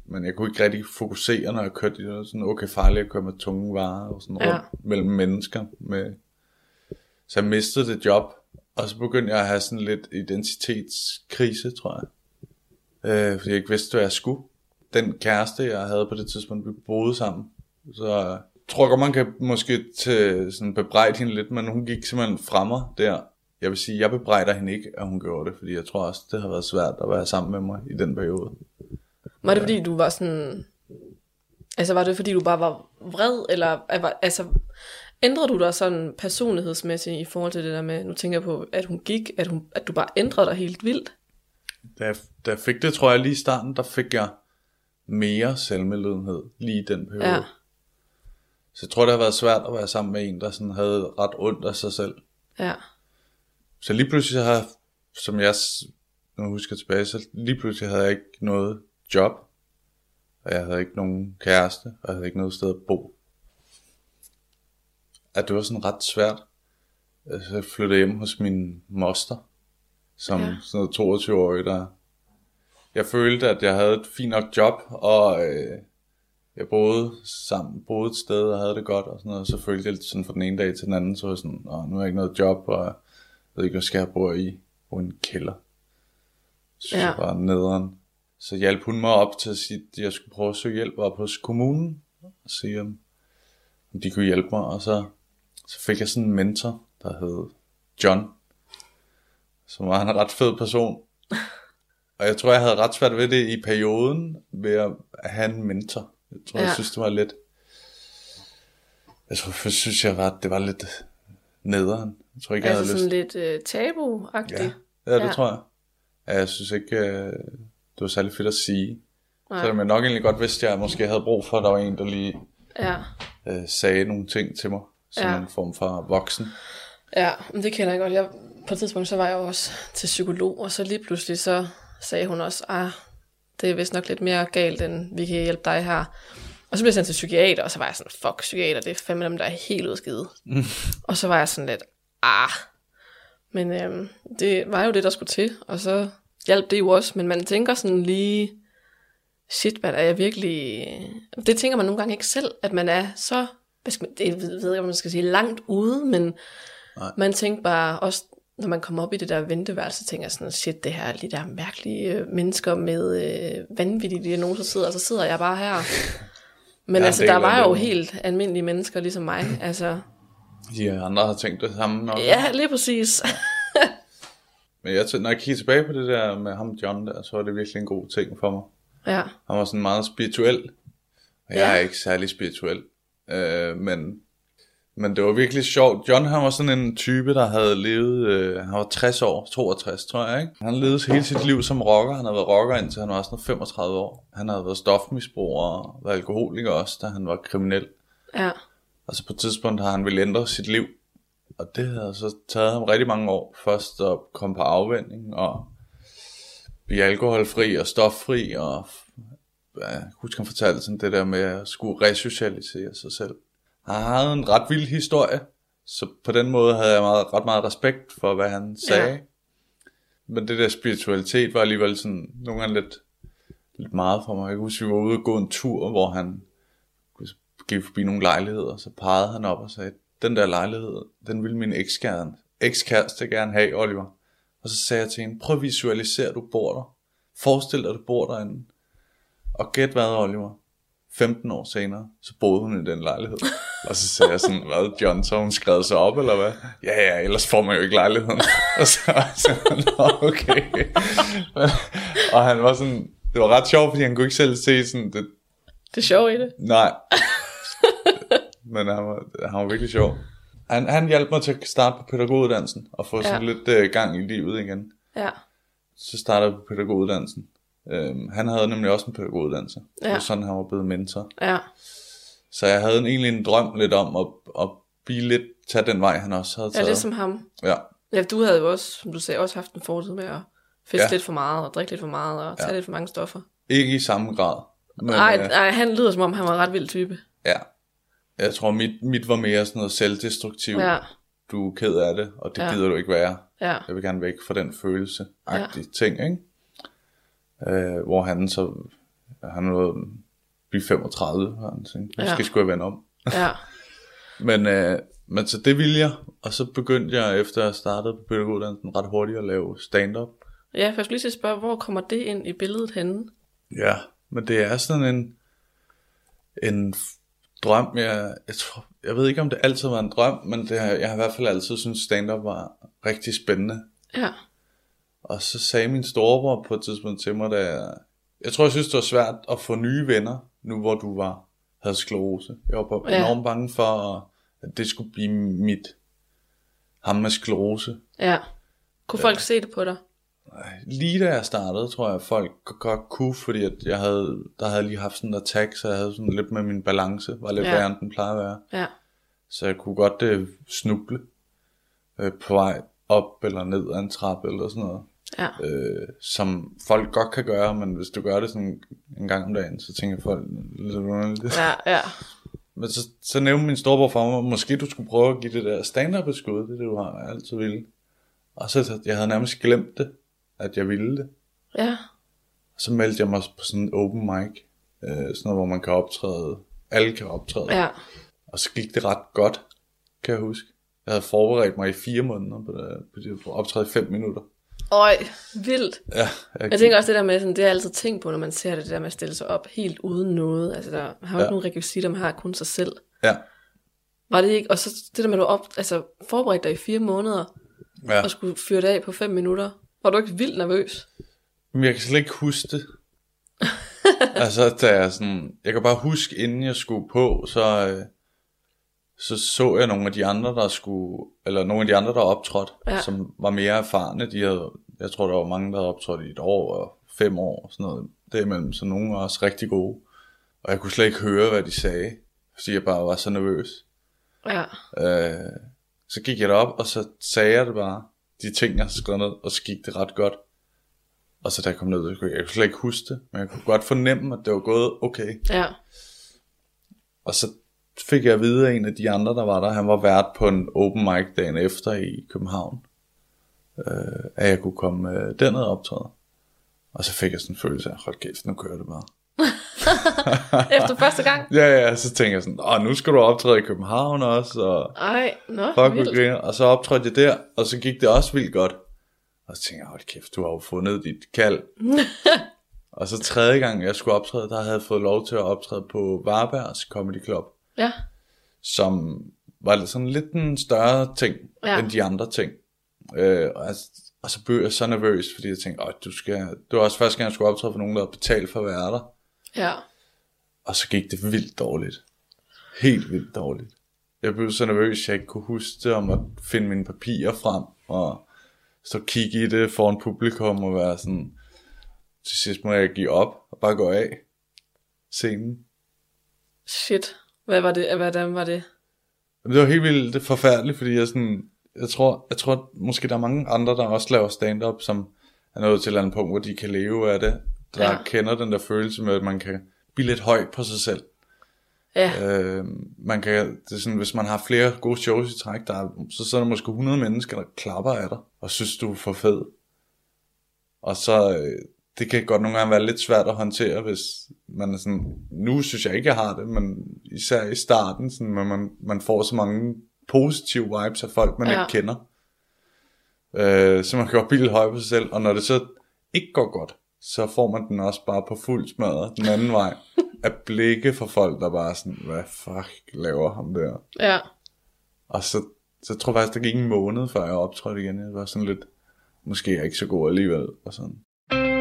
Men jeg kunne ikke rigtig fokusere, når jeg kørte i det. Sådan, okay, farligt at køre med tunge varer og sådan rundt mellem mennesker. Så jeg mistede det job. Og så begyndte jeg at have sådan lidt identitetskrise, tror jeg. Fordi jeg ikke vidste, hvad jeg skulle. Den kæreste, jeg havde på det tidspunkt, vi boede sammen. Så jeg tror godt, man kan måske sådan bebrejde hende lidt, men hun gik simpelthen fra mig der. Jeg vil sige, jeg bebrejder hende ikke, at hun gjorde det. Fordi jeg tror også, det har været svært at være sammen med mig i den periode. Var det fordi du var sådan, altså var det fordi du bare var vred, eller altså ændrede du dig sådan personlighedsmæssigt i forhold til det der med, nu tænker jeg på, at hun gik, at du bare ændrede dig helt vildt? Da jeg fik det, tror jeg lige i starten, der fik jeg mere selvmedlidenhed lige i den periode. Ja. Så jeg tror det har været svært at være sammen med en, der sådan havde ret ondt af sig selv. Ja. Så lige pludselig havde jeg ikke noget job, og jeg havde ikke nogen kæreste, og jeg havde ikke noget sted at bo. At det var sådan ret svært. Så jeg flyttede hjem hos min moster, som sådan noget 22-årig, der. Jeg følte, at jeg havde et fint nok job, og jeg boede et sted, og havde det godt, og sådan noget. Så følte jeg sådan fra den ene dag til den anden, så var jeg sådan, nu har jeg ikke noget job, og jeg ved ikke, hvad skal jeg bo i? På en kælder. Så jeg var nederen. Så hjalp hun mig op til at sige, at jeg skulle prøve at søge hjælp op hos kommunen, og se om de kunne hjælpe mig, og så fik jeg sådan en mentor, der hed John, som var en ret fed person. Og jeg tror, jeg havde ret svært ved det i perioden, ved at have en mentor. Jeg tror, jeg synes, det var lidt... Jeg tror, jeg synes, det var lidt nederen. Jeg tror ikke, jeg havde sådan lyst. Lidt tabu-agtigt. Ja, det tror jeg. Ja, jeg synes ikke, det var særlig fedt at sige. Nej. Selvom jeg nok egentlig godt vidste, at jeg måske havde brug for, at der var en, der lige sagde nogle ting til mig. Som en form for voksen. Ja, men det kender jeg godt. På et tidspunkt, så var jeg også til psykolog, og så lige pludselig, så sagde hun også, det er vist nok lidt mere galt, end vi kan hjælpe dig her. Og så blev jeg sendt til psykiater, og så var jeg sådan, fuck, psykiater, det er fandme dem, der er helt udskide. Og så var jeg sådan lidt, Men det var jo det, der skulle til, og så hjalp det jo også. Men man tænker sådan lige, shit, hvad er jeg virkelig... Det tænker man nogle gange ikke selv, at man er så... Jeg ved ikke, om man skal sige langt ude, men man tænker bare også... Når man kommer op i det der venteværelse, tænker jeg sådan, shit, det her lige der mærkelige mennesker med vanvittige diagnoser sidder, og så sidder jeg bare her. Men altså, der var jo helt almindelige mennesker, ligesom mig. Altså. De andre har tænkt det samme nok. Ja, lige præcis. Men jeg tænker, når jeg kigger tilbage på det der med ham John der, så var det virkelig en god ting for mig. Ja. Han var sådan meget spirituel, og jeg er ikke særlig spirituel, men det var virkelig sjovt. John, han var sådan en type, der havde levet... han var 60 år, 62 tror jeg, ikke? Han levede hele sit liv som rocker. Han havde været rocker indtil han var sådan 35 år. Han havde været stofmisbruger og var alkoholiker også, da han var kriminel. Ja. Og så på et tidspunkt har han ville ændre sit liv. Og det havde så taget ham rigtig mange år. Først at komme på afvænning og blive alkoholfri og stoffri. Og jeg husker, han fortalte sådan det der med at skulle resocialisere sig selv. Han havde en ret vild historie, så på den måde havde jeg ret meget respekt for, hvad han sagde. Ja. Men det der spiritualitet var alligevel sådan nogle gange lidt meget for mig. Jeg kan huske, vi var ude og gå en tur, hvor han gik forbi nogle lejligheder, og så pegede han op og sagde, den der lejlighed, den ville min ekskæreste gerne have, Oliver. Og så sagde jeg til hende, prøv at visualisere, du bor der. Forestil dig, du bor derinde. Og gæt hvad, Oliver? 15 år senere, så boede hun i den lejlighed. Og så sagde jeg sådan, hvad, John, så hun skrev sig op, eller hvad? Ja, ellers får man jo ikke lejligheden. Og så var sådan, okay. Og han var sådan, det var ret sjovt, fordi han kunne ikke selv se sådan... Det sjov i det? Nej. Men han var virkelig sjov. Han hjalp mig til at starte på pædagoguddannelsen, og få sådan lidt gang i livet igen. Ja. Så startede jeg på pædagoguddannelsen. Han havde nemlig også en pædagoguddannelse. Det var sådan, han var blevet mentor. Ja. Så jeg havde egentlig en drøm lidt om at blive lidt, tage den vej, han også havde taget. Ja, lidt som ham. Ja, du havde jo også, som du sagde, også haft en fortid med at feste lidt for meget, og drikke lidt for meget, og tage lidt for mange stoffer. Ikke i samme grad. Nej, han lyder som om, han var en ret vild type. Ja. Jeg tror, mit var mere sådan noget selvdestruktivt. Ja. Du er ked af det, og det gider du ikke være. Ja. Jeg vil gerne væk fra den følelse-agtige ting, ikke? Hvor han nåede blive 35, og han tænkte, måske skulle jeg vende om. Ja. men så det ville jeg, og så begyndte jeg, efter jeg startede på pædagoguddannelsen, ret hurtigt at lave stand-up. Ja, for jeg skulle lige spørge, hvor kommer det ind i billedet henne? Ja, men det er sådan en drøm, jeg ved ikke, om det altid var en drøm, men jeg har i hvert fald altid syntes, stand-up var rigtig spændende. Ja. Og så sagde min storebror på et tidspunkt til mig, jeg tror, jeg synes, det var svært at få nye venner, nu hvor du havde sklerose. Jeg var enormt bange for, at det skulle blive ham med sklerose. Ja. Kunne folk se det på dig? Lige da jeg startede, tror jeg, folk godt kunne, fordi jeg havde, der havde lige haft sådan en attack, så jeg havde sådan lidt med min balance, var lidt værre, end den plejede at være. Ja. Så jeg kunne godt snuble på vej op eller ned ad en trappe eller sådan noget. Ja. Som folk godt kan gøre, men hvis du gør det sådan en gang om dagen, så tænker folk lidt underligt. Ja. Men så nævnte min storebror for mig, måske du skulle prøve at give det der stand-up et skud, det du har altid ville. Og så jeg havde nærmest glemt det, at jeg ville det. Ja. Og så meldte jeg mig på sådan en open mic, sådan noget, hvor man kan optræde, alle kan optræde. Ja. Og så gik det ret godt, kan jeg huske. Jeg havde forberedt mig i 4 måneder på at optræde i 5 minutter. Øj, vildt. Ja, jeg tænker også det der med, sådan, det har jeg altid tænkt på, når man ser det der med at stille sig op helt uden noget. Altså, der har jo ikke nogen rekvisitter, man har kun sig selv. Ja. Var det ikke? Og så det der med, at du forberedte dig i 4 måneder, ja, og skulle fyre det af på 5 minutter. Var du ikke vildt nervøs? Men jeg kan slet ikke huske det. Jeg kan bare huske, inden jeg skulle på, så jeg nogle af de andre, der skulle, eller nogle af de andre, der optrådte, ja, som var mere erfarne. De havde, jeg tror, der var mange, der havde optrådt i 1 år og 5 år, sådan noget derimellem, så nogle var også rigtig gode. Og jeg kunne slet ikke høre, hvad de sagde, fordi jeg bare var så nervøs. Ja. Så gik jeg derop, og så sagde jeg det bare, de ting, jeg skrev ned, og så gik det ret godt. Og så da jeg kom ned, jeg kunne slet ikke huske det, men jeg kunne godt fornemme, at det var gået okay. Ja. Og så fik jeg at vide af en af de andre, der var der, han var vært på en open mic dagen efter i København, at jeg kunne komme derned og optræde. Og så fik jeg sådan en følelse af, hold kæft, nu kører det bare. Efter første gang? Ja, så tænkte jeg sådan, nu skal du optræde i København også. Og så optrådte jeg der, og så gik det også vildt godt. Og så tænkte jeg, hold kæft, du har jo fundet dit kald. Og så 3. gang, jeg skulle optræde, der havde jeg fået lov til at optræde på Varbergs Comedy Club. Ja. Som var sådan lidt en større ting, ja, end de andre ting. Og så blev jeg så nervøs, fordi jeg tænkte, det var også første gang, jeg skulle optræde for nogen, der havde betalt for at være der. Ja. Og så gik det vildt dårligt. Helt vildt dårligt. Jeg blev så nervøs, jeg ikke kunne huske det, om at finde mine papirer frem, og så kigge i det foran publikum, og være sådan, til sidst må jeg give op, og bare gå af scenen. Shit. Hvad var det? Hvordan var det? Det var helt vildt forfærdeligt, fordi jeg tror måske der er mange andre, der også laver stand-up, som er nået til et eller andet punkt, hvor de kan leve af det. Der, ja, kender den der følelse med, at man kan blive lidt høj på sig selv. Ja. Man kan, det er sådan, hvis man har flere gode shows i træk, så sidder der måske 100 mennesker, der klapper af dig, og synes, du er for fed. Og så, det kan godt nogle gange være lidt svært at håndtere, hvis man er sådan, nu synes jeg ikke, jeg har det, men især i starten, sådan, man får så mange positive vibes af folk, man, ja, ikke kender. Så man kan godt blive lidt høj på sig selv, og når det så ikke går godt, så får man den også bare på fuld smadret den anden vej, at blikke for folk, der bare sådan, hvad fuck laver ham der? Ja. Og så tror jeg faktisk, der gik en måned, før jeg optrådte igen. Jeg var sådan lidt, måske jeg er ikke så god alligevel, og sådan.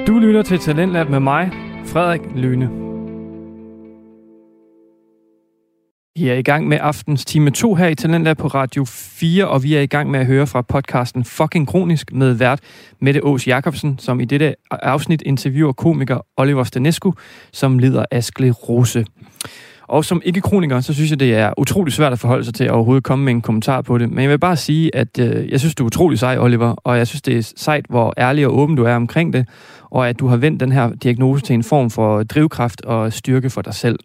Du lytter til Talentlab med mig, Frederik Lyne. Vi er i gang med aftens time 2 her i Talentlab på Radio 4, og vi er i gang med at høre fra podcasten Fucking Kronisch med vært Mette Aas Jacobsen, som i dette afsnit interviewer komiker Oliver Snescu, som lider af sklerose. Og som ikke-kroniker, så synes jeg, det er utrolig svært at forholde sig til at overhovedet komme med en kommentar på det. Men jeg vil bare sige, at jeg synes, du er utrolig sej, Oliver. Og jeg synes, det er sejt, hvor ærlig og åben du er omkring det. Og at du har vendt den her diagnose til en form for drivkraft og styrke for dig selv.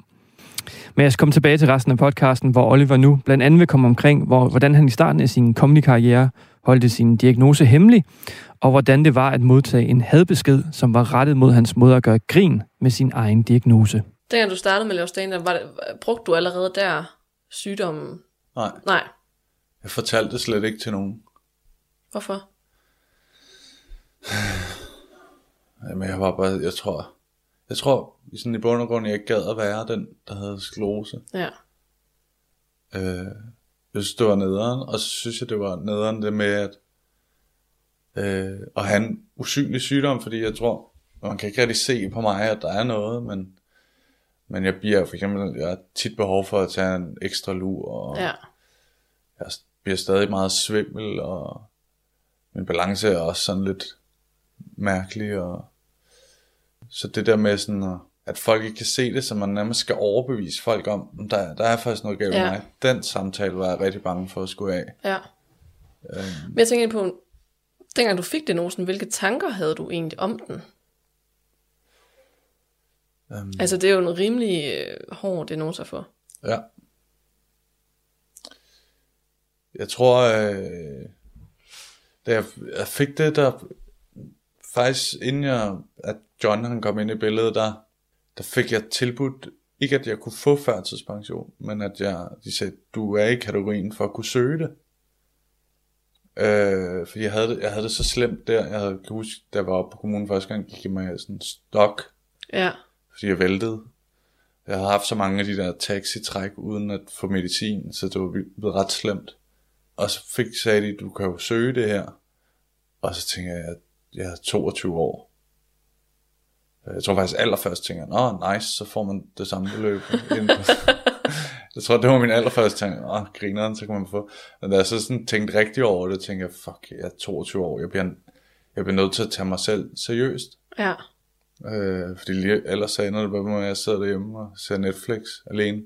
Men jeg skal komme tilbage til resten af podcasten, hvor Oliver nu blandt andet vil komme omkring, hvordan han i starten af sin comedy-karriere holdte sin diagnose hemmelig, og hvordan det var at modtage en hadbesked, som var rettet mod hans måde at gøre grin med sin egen diagnose. Dengang du startede med at lave stand-up, brugte du allerede der sygdommen? Nej. Jeg fortalte det slet ikke til nogen. Hvorfor? Jamen, jeg tror i bund og grund, jeg ikke gad at være den, der havde sklerose. Ja. Jeg synes, det var nederen, og så synes jeg, det var nederen det med at have en usynlig sygdom, fordi jeg tror, man kan ikke rigtig se på mig, at der er noget, men jeg bliver for eksempel, jeg har tit behov for at tage en ekstra lur, og ja, jeg bliver stadig meget svimmel, og min balance er også sådan lidt mærkelig, og så det der med sådan, at folk ikke kan se det, så man nærmest skal overbevise folk om, der er faktisk noget galt med, ja, mig. Den samtale var jeg rigtig bange for at skulle af. Ja. Men jeg tænker på, dengang du fik det nogen, hvilke tanker havde du egentlig om den? Det er jo en rimelig hård diagnose for. Ja. Jeg tror, da jeg fik det, der faktisk inden at John han kom ind i billedet, der fik jeg tilbudt, ikke at jeg kunne få førtidspension, men at de sagde, du er i kategorien for at kunne søge det. Fordi jeg havde det så slemt der. Jeg havde, kan huske, da jeg var oppe på kommunen første gang, gik jeg mig sådan stok. Ja. Fordi jeg væltede. Jeg har haft så mange af de der taxitræk uden at få medicin, så det var blevet ret slemt. Og så sagde de, du kan jo søge det her. Og så tænker jeg, at jeg er 22 år. Jeg tror faktisk allerførst tænker, nå nice, så får man det samme beløb. Jeg tror, det var min allerførste tanke. Grineren, så kan man få. Men da jeg så sådan tænkte rigtig over det, tænkte jeg, fuck, jeg er 22 år. Jeg bliver nødt til at tage mig selv seriøst. Ja. Fordi ellers ender det bare med, at jeg sidder derhjemme og ser Netflix alene.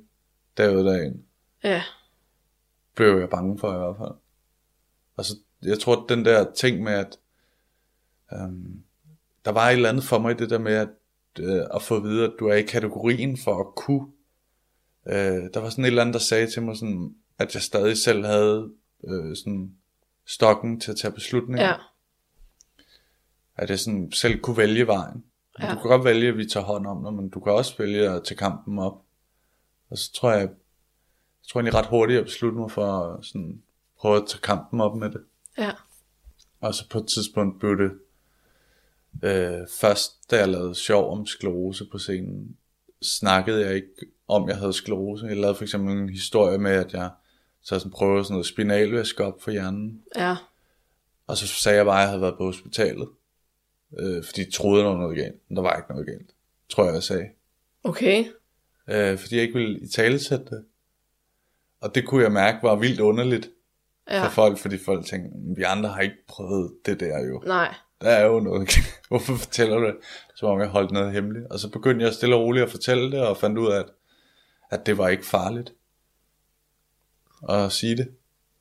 Derinde. Ja. Blev jeg bange for i hvert fald. Og så, jeg tror, den der ting med, at der var et eller andet for mig i det der med, at få at vide, at du er i kategorien for at kunne. Der var sådan et eller andet, der sagde til mig sådan, at jeg stadig selv havde sådan stokken til at tage beslutninger. Ja. At jeg sådan selv kunne vælge vejen. Ja. Du kan godt vælge, at vi tager hånd om dig, men du kan også vælge at tage kampen op. Og så tror jeg tror egentlig ret hurtigt, at jeg besluttede mig for sådan prøve at tage kampen op med det. Ja. Og så på et tidspunkt blev det først, da jeg lavede sjov om sklerose på scenen, snakkede jeg ikke om jeg havde sklerose. Jeg lavede for eksempel en historie med, at jeg så sådan prøvede sådan noget spinalvæsk op for hjernen. Ja. Og så sagde jeg bare, at jeg havde været på hospitalet. Fordi de troede, der var noget galt. Men der var ikke noget galt, tror jeg sagde. Okay. Fordi jeg ikke ville italesætte det. Og det kunne jeg mærke var vildt underligt for folk. Fordi folk tænkte, vi andre har ikke prøvet det der jo. Nej. Der er jo noget. Hvorfor fortæller du det? Som om jeg holdt noget hemmeligt. Og så begyndte jeg stille og roligt at fortælle det. Og fandt ud af, at det var ikke farligt at sige det.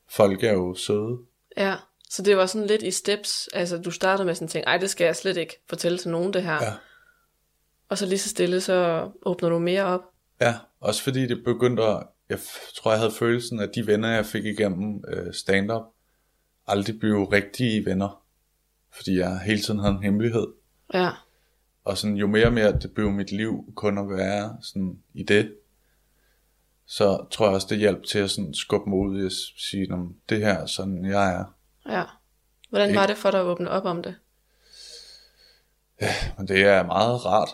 Folk er jo søde. Ja. Så det var sådan lidt i steps, altså du startede med sådan en ting, ej det skal jeg slet ikke fortælle til nogen det her. Ja. Og så lige så stille, så åbner du mere op. Ja, også fordi det begyndte at, jeg tror jeg havde følelsen, at de venner jeg fik igennem stand-up, aldrig blev rigtige venner. Fordi jeg hele tiden havde en hemmelighed. Ja. Og sådan jo mere og mere det blev mit liv kun at være sådan i det. Så tror jeg også det hjalp til at sådan skubbe mig ud i at sige, det her sådan jeg er. Ja. Hvordan var det for dig at åbne op om det? Ja, men det er meget rart.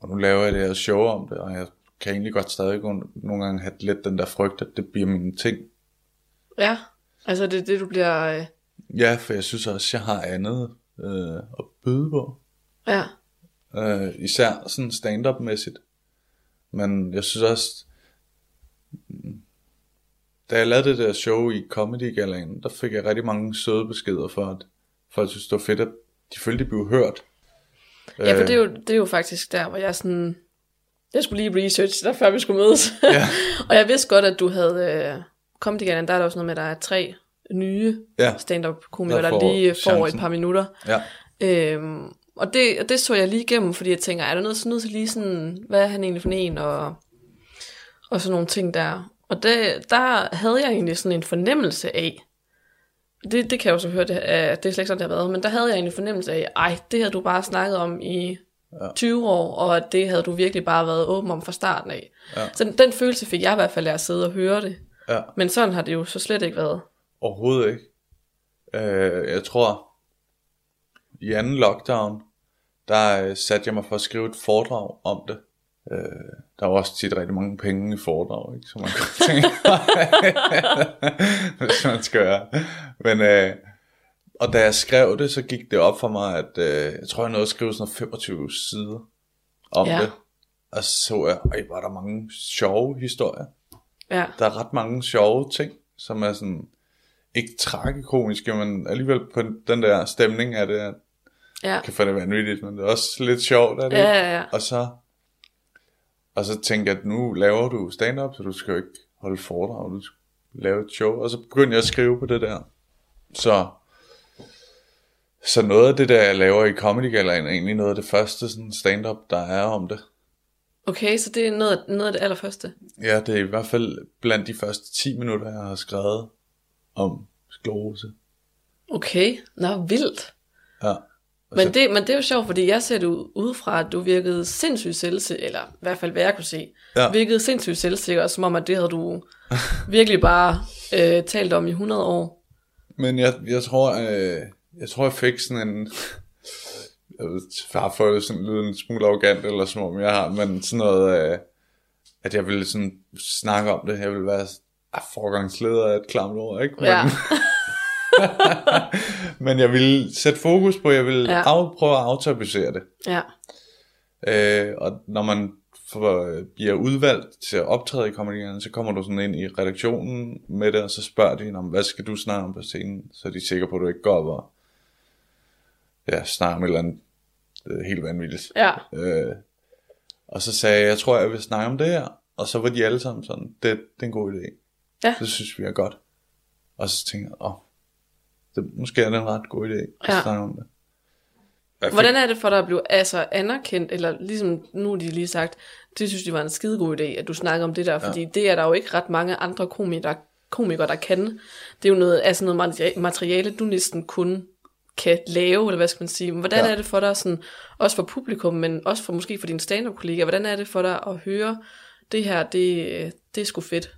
Og nu laver jeg det her show om det, og jeg kan egentlig godt stadig nogle gange have lidt den der frygt, at det bliver mine ting. Ja, altså det er det, du bliver... Ja, for jeg synes også, jeg har andet at byde på. Ja. Især sådan stand-up-mæssigt. Men jeg synes også... Da jeg lavede det der show i Comedy Galla, der fik jeg rigtig mange søde beskeder for, at folk synes, det var fedt, at de følte, de blev hørt. Ja, for det er jo faktisk der, hvor jeg sådan... Jeg skulle lige researche der, før vi skulle mødes. Ja. Og jeg vidste godt, at du havde... Comedy Galla, der er der også noget med, at der er 3 nye stand-up-komikere, der lige får et par minutter. Ja. Og det så jeg lige igennem, fordi jeg tænker, er der nødt til lige sådan... Hvad er han egentlig for en? Og sådan nogle ting der... Og der havde jeg egentlig sådan en fornemmelse af, det kan jeg jo så høre, det er slet ikke sådan, det har været, men der havde jeg egentlig en fornemmelse af, det havde du bare snakket om i 20 år, og det havde du virkelig bare været åben om fra starten af. Ja. Så den følelse fik jeg i hvert fald af at sidde og høre det. Ja. Men sådan har det jo så slet ikke været. Overhovedet ikke. Jeg tror, i anden lockdown, der satte jeg mig for at skrive et foredrag om det. Der er også tit rigtig mange penge i foredrag, ikke? Som man kunne tænke, hvis man skal gøre. Men, og da jeg skrev det, så gik det op for mig, at jeg tror, jeg nåede at skrive sådan 25 sider om det. Og så var der mange sjove historier. Ja. Der er ret mange sjove ting, som er sådan, ikke tragikomiske, men alligevel på den der stemning af det, at jeg kan få det vanvittigt, men det er også lidt sjovt af det. Ja. Og så tænkte jeg, at nu laver du stand-up, så du skal jo ikke holde foredrag, du skal lave et show. Og så begyndte jeg at skrive på det der. Så noget af det der, jeg laver i Comedy Galla, er egentlig noget af det første sådan stand-up, der er om det. Okay, så det er noget af det allerførste? Ja, det er i hvert fald blandt de første 10 minutter, jeg har skrevet om sklerose. Okay, vildt. Ja. Men det er jo sjovt, fordi jeg ser det udefra, at du virkede sindssygt selvsikker, eller i hvert fald hvad jeg kunne se, virkede sindssygt selvsikker, som om at det havde du virkelig bare talt om i 100 år. Men jeg tror, jeg fik sådan en har fået det sådan lidt en smule arrogant, eller som om jeg har, men sådan noget, at jeg ville sådan snakke om det, jeg ville være foregangsleder af et klamt ord, ikke? Men, ja. Men jeg ville sætte fokus på, jeg ville prøve at aftabuisere det. Ja. Og når man bliver udvalgt til at optræde i Comedy Galla, så kommer du sådan ind i redaktionen med det, og så spørger de, hvad skal du snakke om på scenen, så er de sikre på, at du ikke går op og snakke om et eller andet helt vanvittigt. Ja. Og så sagde jeg, tror, jeg vil snakke om det her. Og så var de alle sammen sådan, det er en god idé. Ja. Det synes vi er godt. Og så tænkte jeg, måske er det en ret god idé at snakke om det. Hvordan er det for dig at blive anerkendt, eller ligesom nu de lige sagt, det synes de var en skidegod idé, at du snakker om det der, fordi det er der jo ikke ret mange andre komikere, der kan. Det er jo noget, noget materiale, du næsten kun kan lave, eller hvad skal man sige. Hvordan er det for dig, sådan, også for publikum, men også for, måske for dine stand-up-kollegaer, hvordan er det for dig at høre, det her, det er sgu fedt,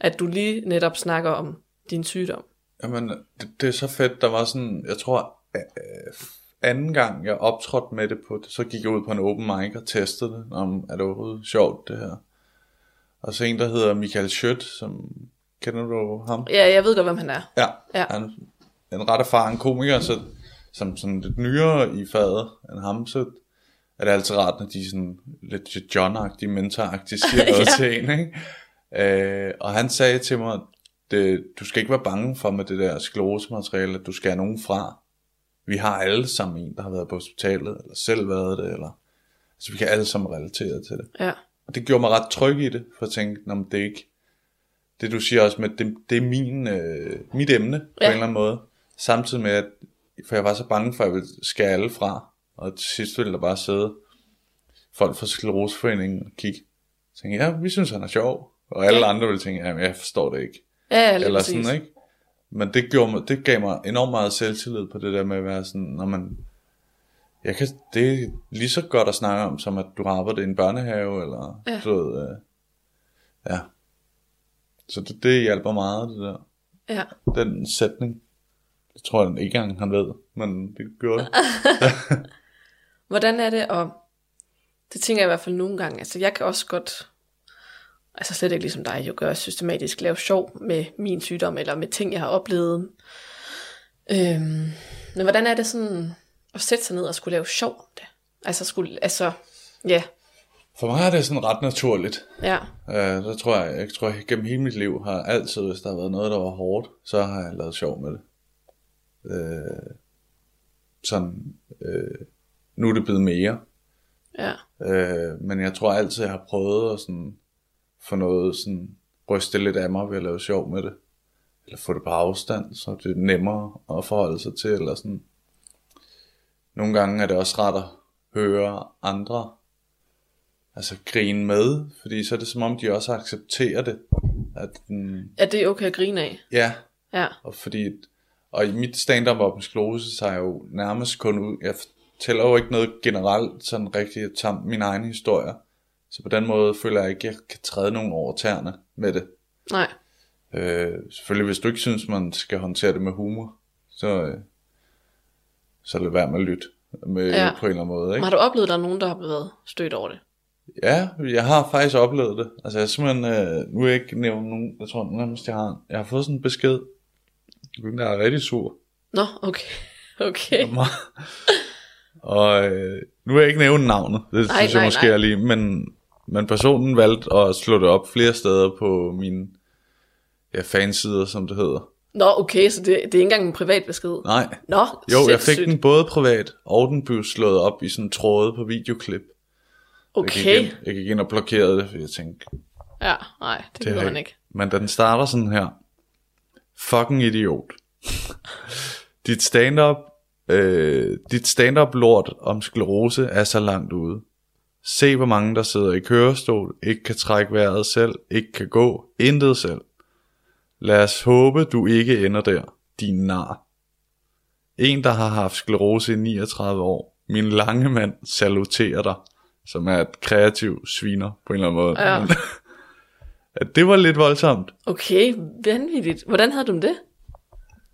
at du lige netop snakker om din sygdom? Jamen, det er så fedt, der var sådan, jeg tror, anden gang jeg optrådte med det på det, så gik jeg ud på en open mic og testede det, om er det overhovedet sjovt det her. Og så en, der hedder Michael Schødt, som, kender du ham? Ja, jeg ved godt, hvem han er. Ja. Han en ret erfaren komiker, så, som sådan lidt nyere i faget end ham, så er det altid rart, når de er sådan lidt John-agtige, mentor-agtige, siger noget til en, ikke? Og han sagde til mig, du skal ikke være bange for med det der sklerosemateriale, du skal have nogen fra. Vi har alle sammen en, der har været på hospitalet, eller selv været det, eller altså vi kan alle sammen relatere til det. Ja. Og det gjorde mig ret tryg i det, for at tænke, det er ikke det, du siger også med, det er mit emne, på en eller anden måde. Samtidig med, for jeg var så bange for, at jeg ville skære alle fra, og til sidst ville der bare sidde folk fra skleroseforeningen og kigge. Jeg tænkte, vi synes, han er sjov. Og alle andre ville tænke, jamen jeg forstår det ikke. Ja, eller sådan, præcis. Ikke? Men det gav mig enormt meget selvtillid på det der med at være sådan, det er lige så godt at snakke om, som at du arbejder i en børnehave, eller Så det hjælper meget, det der. Ja. Den sætning. Jeg tror, den ikke engang han ved, men det gjorde det. Hvordan er det at... Det tænker jeg i hvert fald nogle gange. Altså, jeg kan også godt... Altså, slet ikke ligesom dig, jo gør systematisk lave sjov med min sygdom, eller med ting, jeg har oplevet. Men hvordan er det sådan at sætte sig ned og skulle lave sjov om det? Altså, For mig er det sådan ret naturligt. Ja. Der tror jeg gennem hele mit liv har altid, hvis der har været noget, der var hårdt, så har jeg lavet sjov med det. Nu er det blevet mere. Ja. Men jeg tror altid, jeg har prøvet at sådan, få noget sådan, ryste lidt af mig ved at lave sjov med det. Eller få det på afstand, så det er nemmere at forholde sig til. Eller sådan. Nogle gange er det også ret at høre andre grine med, fordi så er det som om, de også accepterer det. At det er okay at grine af? Ja. Og i mit stand-up op med sklose, så er jeg jo nærmest kun ud, jeg fortæller jo ikke noget generelt, sådan rigtigt, jeg tager min egen historie. Så på den måde føler jeg ikke, jeg kan træde nogen over tæerne med det. Nej. Selvfølgelig, hvis du ikke synes, man skal håndtere det med humor, så lad være med at lytte med, på en eller anden måde. Ikke? Har du oplevet, der nogen, der har blevet stødt over det? Ja, jeg har faktisk oplevet det. Altså jeg har simpelthen, nu vil jeg ikke nævne nogen, jeg tror nærmest, jeg har fået sådan en besked. Jeg er rigtig sur. Nå, okay. Og nu vil jeg ikke nævne navnet, det synes jeg måske er lige, men personen valgte at slå det op flere steder på mine fansider, som det hedder. Nå, okay, så det er ikke engang en privat besked? Nej. Nå, jo, jeg fik den både privat, og den blev slået op i sådan tråde på videoklip. Okay. Jeg gik ind og blokerede det, fordi jeg tænkte... Ja, nej, det gør man ikke. Men da den starter sådan her... Fucking idiot. Dit stand-up lort om sklerose er så langt ude. Se hvor mange der sidder i kørestol, ikke kan trække vejret selv, ikke kan gå, intet selv. Lad os håbe du ikke ender der, din nar. En der har haft sklerose i 39 år. Min lange mand saluterer dig, som er et kreativt sviner på en eller anden måde. Ja. Det var lidt voldsomt. Okay, vanvittigt. Hvordan havde du det?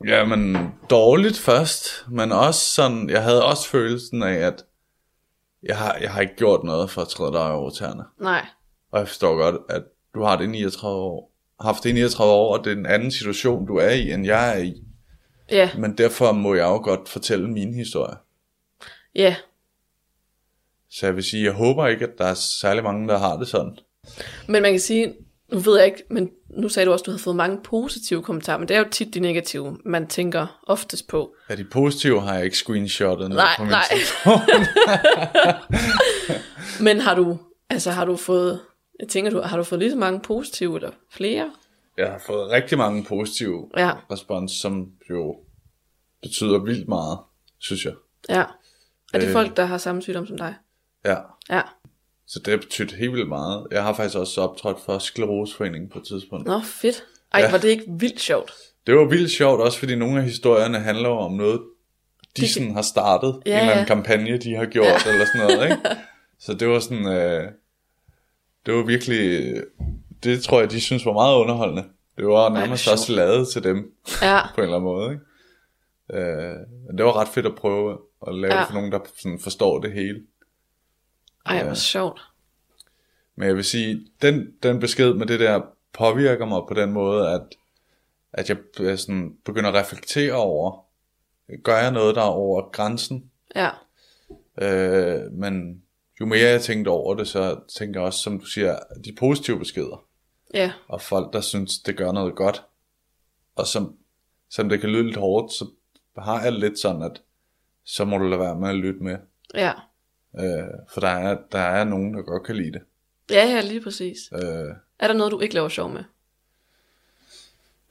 Jamen, dårligt først, men også sådan, jeg havde også følelsen af, at jeg har ikke gjort noget for at træde dig over tæerne. Nej. Og jeg forstår godt, at du har det 39 år, haft det 39 år, og det er en anden situation, du er i, end jeg er i. Ja. Men derfor må jeg jo godt fortælle mine historier. Ja. Så jeg vil sige, jeg håber ikke, at der er særlig mange, der har det sådan. Men man kan sige, nu ved jeg ikke, men nu sagde du også, at du havde fået mange positive kommentarer, men det er jo tit de negative, man tænker oftest på. Ja, de positive har jeg ikke screenshotet ned på min telefon. Men har du fået, jeg tænker du, har du fået lige så mange positive eller flere? Jeg har fået rigtig mange positive respons, som jo betyder vildt meget, synes jeg. Ja. Er det folk, der har samme sygdom som dig? Ja. Ja. Så det har betydet helt vildt meget. Jeg har faktisk også optrådt for skleroseforeningen på et tidspunkt. Nå, fedt. Ej, ja. Var det ikke vildt sjovt? Det var vildt sjovt, også fordi nogle af historierne handler om noget, de sådan har startet. Ja, en eller anden kampagne, de har gjort, eller sådan noget, ikke? Så det var sådan, det var virkelig, det tror jeg, de synes var meget underholdende. Det var nærmest også lavet til dem, på en eller anden måde, ikke? Det var ret fedt at prøve at lave det for nogen, der sådan forstår det hele. Ej, hvor sjovt. Men jeg vil sige, den besked med det der påvirker mig på den måde, at jeg sådan begynder at reflektere over, gør jeg noget, der er over grænsen? Ja. Men jo mere jeg tænkte over det, så tænker jeg også, som du siger, de positive beskeder. Ja. Og folk, der synes, det gør noget godt. Og som det kan lyde lidt hårdt, så har jeg lidt sådan, at så må du lade være med at lytte med. Ja. For der er nogen, der godt kan lide det. Ja, lige præcis. Er der noget, du ikke laver sjov med?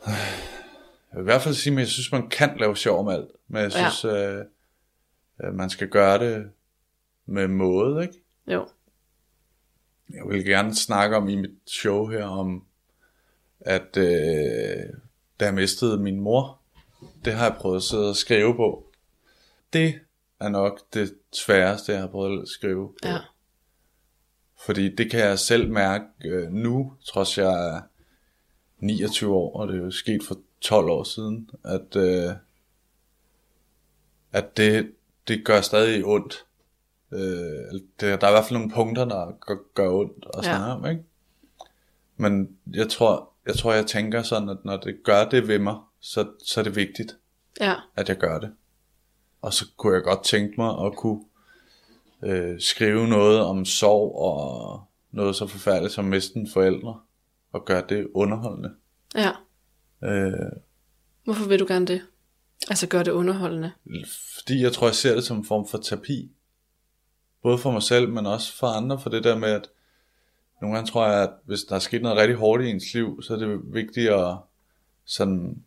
Jeg vil i hvert fald sige, at jeg synes, man kan lave sjov med alt. Men jeg synes, man skal gøre det med måde, ikke? Jo. Jeg vil gerne snakke om i mit show her, om at da jeg mistede min mor, det har jeg prøvet at sidde og skrive på. Det er nok det sværeste, jeg har prøvet at skrive. Ja. Fordi det kan jeg selv mærke nu, trods jeg er 29 år, og det er jo sket for 12 år siden, at det gør stadig ondt. Der er i hvert fald nogle punkter, der gør ondt at snakke om, ikke? Men jeg tror, jeg tænker sådan, at når det gør det ved mig, så er det vigtigt, at jeg gør det. Og så kunne jeg godt tænke mig at kunne skrive noget om sorg og noget så forfærdeligt som misten forældre. Og gøre det underholdende. Ja. Hvorfor vil du gerne det? Altså gøre det underholdende? Fordi jeg tror, jeg ser det som en form for terapi. Både for mig selv, men også for andre. For det der med, at nogle gange tror jeg, at hvis der er sket noget rigtig hårdt i ens liv, så er det vigtigt at sådan...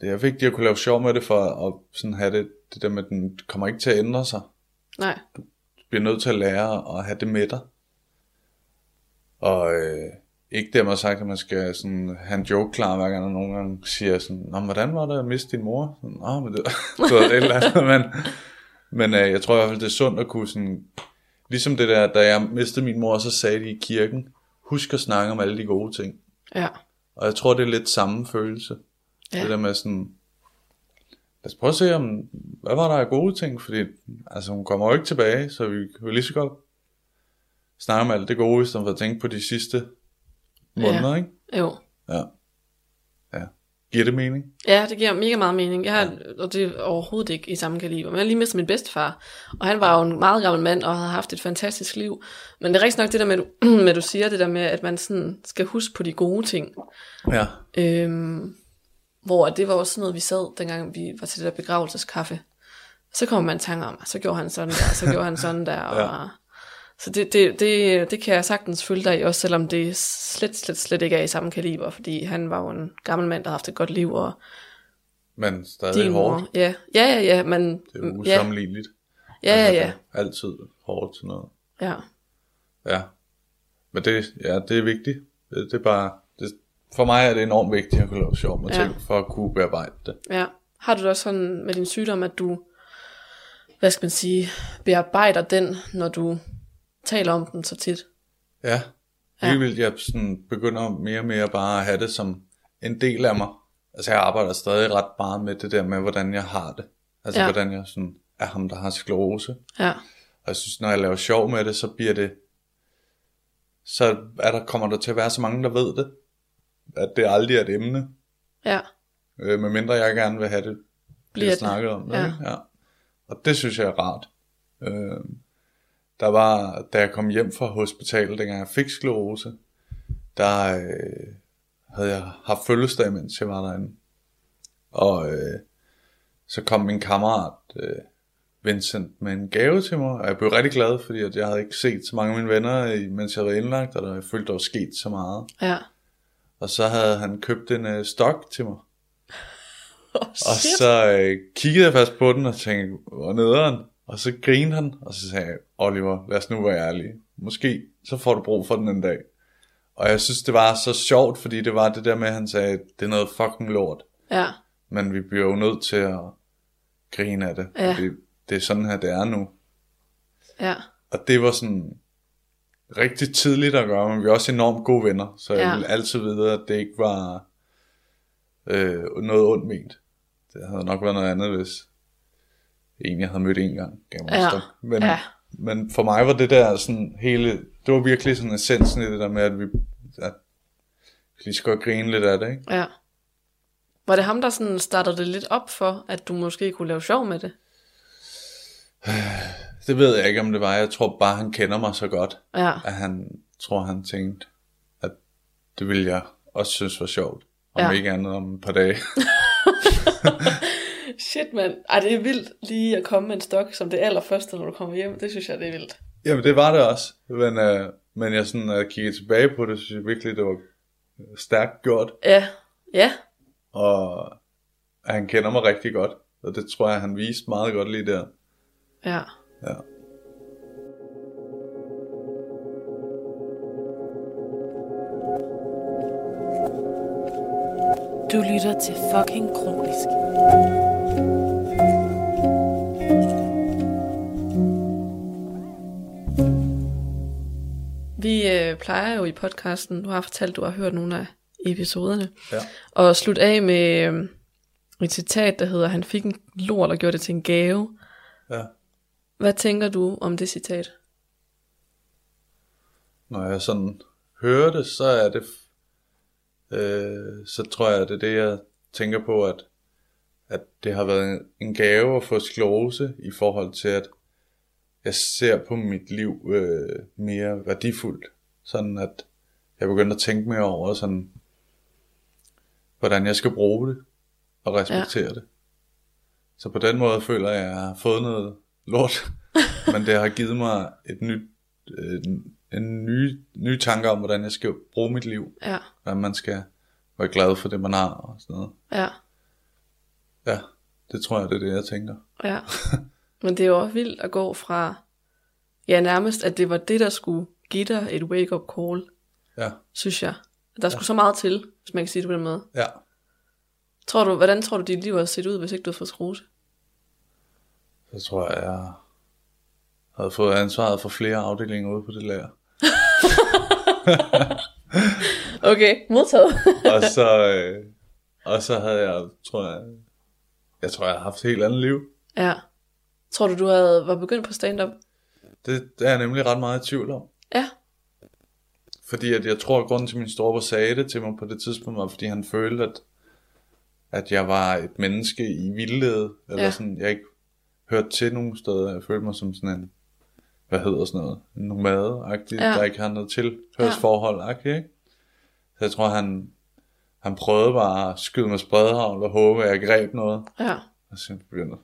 Det er vigtigt at kunne lave sjov med det, for at sådan have det der med, at den kommer ikke til at ændre sig. Nej. Du bliver nødt til at lære at have det med dig. Og ikke det, man har sagt, at man skal sådan have en joke klar, hver gang der nogle gange siger sådan, nå, hvordan var det at miste din mor? Sådan, nå, men det var et eller andet. Men jeg tror i hvert fald, det er sundt at kunne sådan, ligesom det der, da jeg mistede min mor, så sagde de i kirken, husk at snakke om alle de gode ting. Ja. Og jeg tror, det er lidt samme følelse. Ja. Det der med sådan, lad os prøve at se, om, hvad var der af gode ting, fordi altså, hun kommer jo ikke tilbage, så vi kan lige så godt snakke om alt det gode, i stedet for at tænke på de sidste måneder, ikke? Jo. Ja. Giver det mening? Ja, det giver mega meget mening. Jeg har, og det er overhovedet ikke i samme kaliber, men jeg lige mistede min bedstefar, og han var jo en meget gammel mand, og havde haft et fantastisk liv, men det er rigtig nok det der med, du siger, det der med, at man sådan skal huske på de gode ting. Ja. Hvor det var også sådan noget, vi sad, dengang vi var til det der begravelseskaffe. Så kom man i tanke om, så gjorde han sådan der, så gjorde han sådan der. Og... Så det kan jeg sagtens følge dig i også, selvom det slet ikke er i samme kaliber, fordi han var jo en gammel mand, der havde haft et godt liv. Og men stadig hårdt. Ja, men... Det er usammenligneligt. Ja. Altid hårdt til noget. Ja. Men det er vigtigt. Det er bare... For mig er det enormt vigtigt at kunne lave sjov med ting, for at kunne bearbejde det. Ja. Har du da også sådan med din sygdom, at du, hvad skal man sige, bearbejder den, når du taler om den så tit? Ja. Lige vil jeg sådan begynder mere og mere bare at have det som en del af mig. altså jeg arbejder stadig ret meget med det der med, hvordan jeg har det. Altså hvordan jeg sådan er ham, der har sklerose. Ja. Og jeg synes, når jeg laver sjov med det, så bliver det, så er der, kommer der til at være så mange, der ved det, at det aldrig er et emne. Ja. Medmindre jeg gerne vil have det, bliver snakket om det. Ja. Ja. Og det synes jeg er rart. Der var, da jeg kom hjem fra hospitalet, dengang jeg fik sklerose, der havde jeg haft fødselsdag, mens jeg var derinde. Og så kom min kammerat Vincent med en gave til mig, og jeg blev rigtig glad, fordi at jeg havde ikke set så mange af mine venner, mens jeg var indlagt, og jeg følte, der var sket så meget. Ja. Og så havde han købt en stok til mig. Oh, og så kiggede jeg faktisk på den og tænkte, hvor nederen. Og så grinede han, og så sagde jeg, Oliver, lad os nu være ærlige. Måske så får du brug for den en dag. Og jeg synes, det var så sjovt, fordi det var det der med, at han sagde, det er noget fucking lort. Ja. Men vi bliver jo nødt til at grine af det. Ja. Fordi det er sådan her, det er nu. Ja. Og det var sådan rigtig tidligt at gøre, men vi er også enormt gode venner. Så jeg ville altid vide, at det ikke var noget ondt ment. Det havde nok været noget andet, hvis en jeg havde mødt en gang. Men for mig var det der sådan hele, det var virkelig sådan essensen i det der med, at vi lige skulle grine lidt af det, ikke? Ja. Var det ham, der sådan startede det lidt op for, at du måske kunne lave sjov med det? Det ved jeg ikke, om det var. Jeg tror bare, han kender mig så godt, at han tror, han tænkte, at det ville jeg også synes var sjovt. Om ikke andet om et par dage. Shit, mand. Ej, det er vildt lige at komme med en stok som det allerførste, når du kommer hjem. Det synes jeg, det er vildt. Jamen, det var det også. Men, men jeg sådan, når jeg kiggede tilbage på det, synes jeg virkelig, det var stærkt gjort. Ja, ja. Og han kender mig rigtig godt. Og det tror jeg, han viste meget godt lige der. Ja. Ja. Du lytter til Fucking Kronisk. Vi plejer jo i podcasten, du har fortalt, du har hørt nogle af episoderne, og slutte af med et citat, der hedder, han fik en lort og gjorde det til en gave. Ja. Hvad tænker du om det citat? Når jeg sådan hører det, så er det så tror jeg, det er det, jeg tænker på, at det har været en gave at få sklerose i forhold til, at jeg ser på mit liv mere værdifuldt. Sådan at jeg begynder at tænke mere over, sådan, hvordan jeg skal bruge det og respektere det. Så på den måde føler jeg, at jeg har fået noget lort, men det har givet mig et nyt nye tanker om, hvordan jeg skal bruge mit liv. Ja. Hvordan man skal være glad for det, man har og sådan noget. Ja. Ja, det tror jeg, det er det, jeg tænker. Ja. Men det er jo også vildt at gå fra, ja, nærmest, at det var det, der skulle give dig et wake-up call. Ja. Synes jeg. Der skulle så meget til, hvis man kan sige det på den måde. Ja. Hvordan tror du, dit liv har set ud, hvis ikke du havde fået sklerose? Så tror jeg, jeg havde fået ansvaret for flere afdelinger ude på det lager. Okay, modtaget. og så havde jeg, tror jeg havde haft et helt andet liv. Ja. Tror du var begyndt på stand-up? Det er jeg nemlig ret meget i tvivl om. Ja. Fordi at jeg tror, at grunden til min storebror sagde det til mig på det tidspunkt, var fordi han følte, at jeg var et menneske i vildlede. Eller sådan, jeg ikke hørte til nogen steder. Jeg følte mig som sådan en, hvad hedder sådan noget, nomade-agtigt, der ikke har noget tilhørsforhold-agtigt, ikke? Så jeg tror, han prøvede bare at skyde med spredhavl og håbe, at jeg greb noget. Ja. Og så begyndte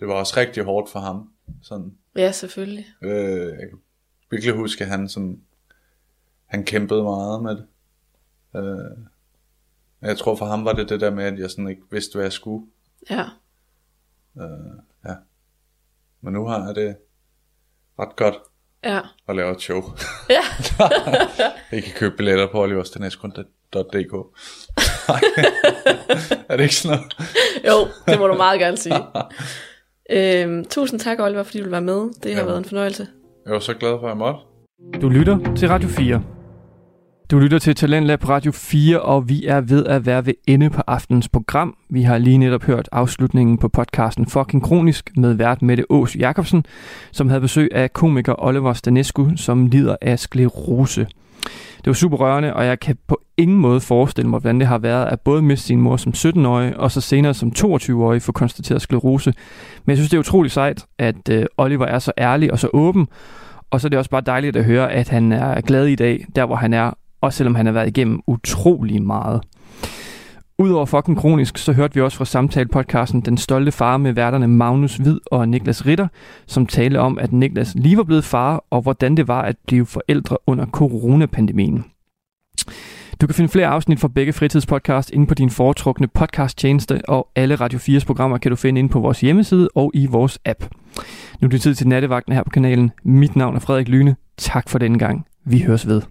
det var også rigtig hårdt for ham. Sådan. Ja, selvfølgelig. Jeg kan virkelig huske, at han kæmpede meget med det. Jeg tror, for ham var det det der med, at jeg sådan ikke vidste, hvad jeg skulle. Ja. Men nu har jeg det ret godt at lave et show. Ja. Jeg kan købe billetter på oliversteneskund.dk. Er det ikke sådan noget? Jo, det må du meget gerne sige. Tusind tak, Oliver, fordi du ville være med. Det har været en fornøjelse. Jeg var så glad for, at jeg måtte. Du lytter til Radio 4. Du lytter til Talentlab på Radio 4, og vi er ved at være ved ende på aftenens program. Vi har lige netop hørt afslutningen på podcasten Fucking Kronisch med vært Mette Aas Jacobsen, som havde besøg af komiker Oliver Snescu, som lider af sklerose. Det var super rørende, og jeg kan på ingen måde forestille mig, hvordan det har været at både miste sin mor som 17-årig, og så senere som 22-årig få konstateret sklerose. Men jeg synes, det er utroligt sejt, at Oliver er så ærlig og så åben, og så er det også bare dejligt at høre, at han er glad i dag, der hvor han er, også selvom han har været igennem utrolig meget. Udover Fucking Kronisk, så hørte vi også fra samtalepodcasten Den Stolte Far med værterne Magnus Hvid og Niklas Ritter, som talte om, at Niklas lige var blevet far, og hvordan det var at blive forældre under coronapandemien. Du kan finde flere afsnit fra begge fritidspodcast inde på din foretrukne podcasttjeneste, og alle Radio 4's programmer kan du finde inde på vores hjemmeside og i vores app. Nu er det tid til nattevagten her på kanalen. Mit navn er Frederik Lyne. Tak for denne gang. Vi høres ved.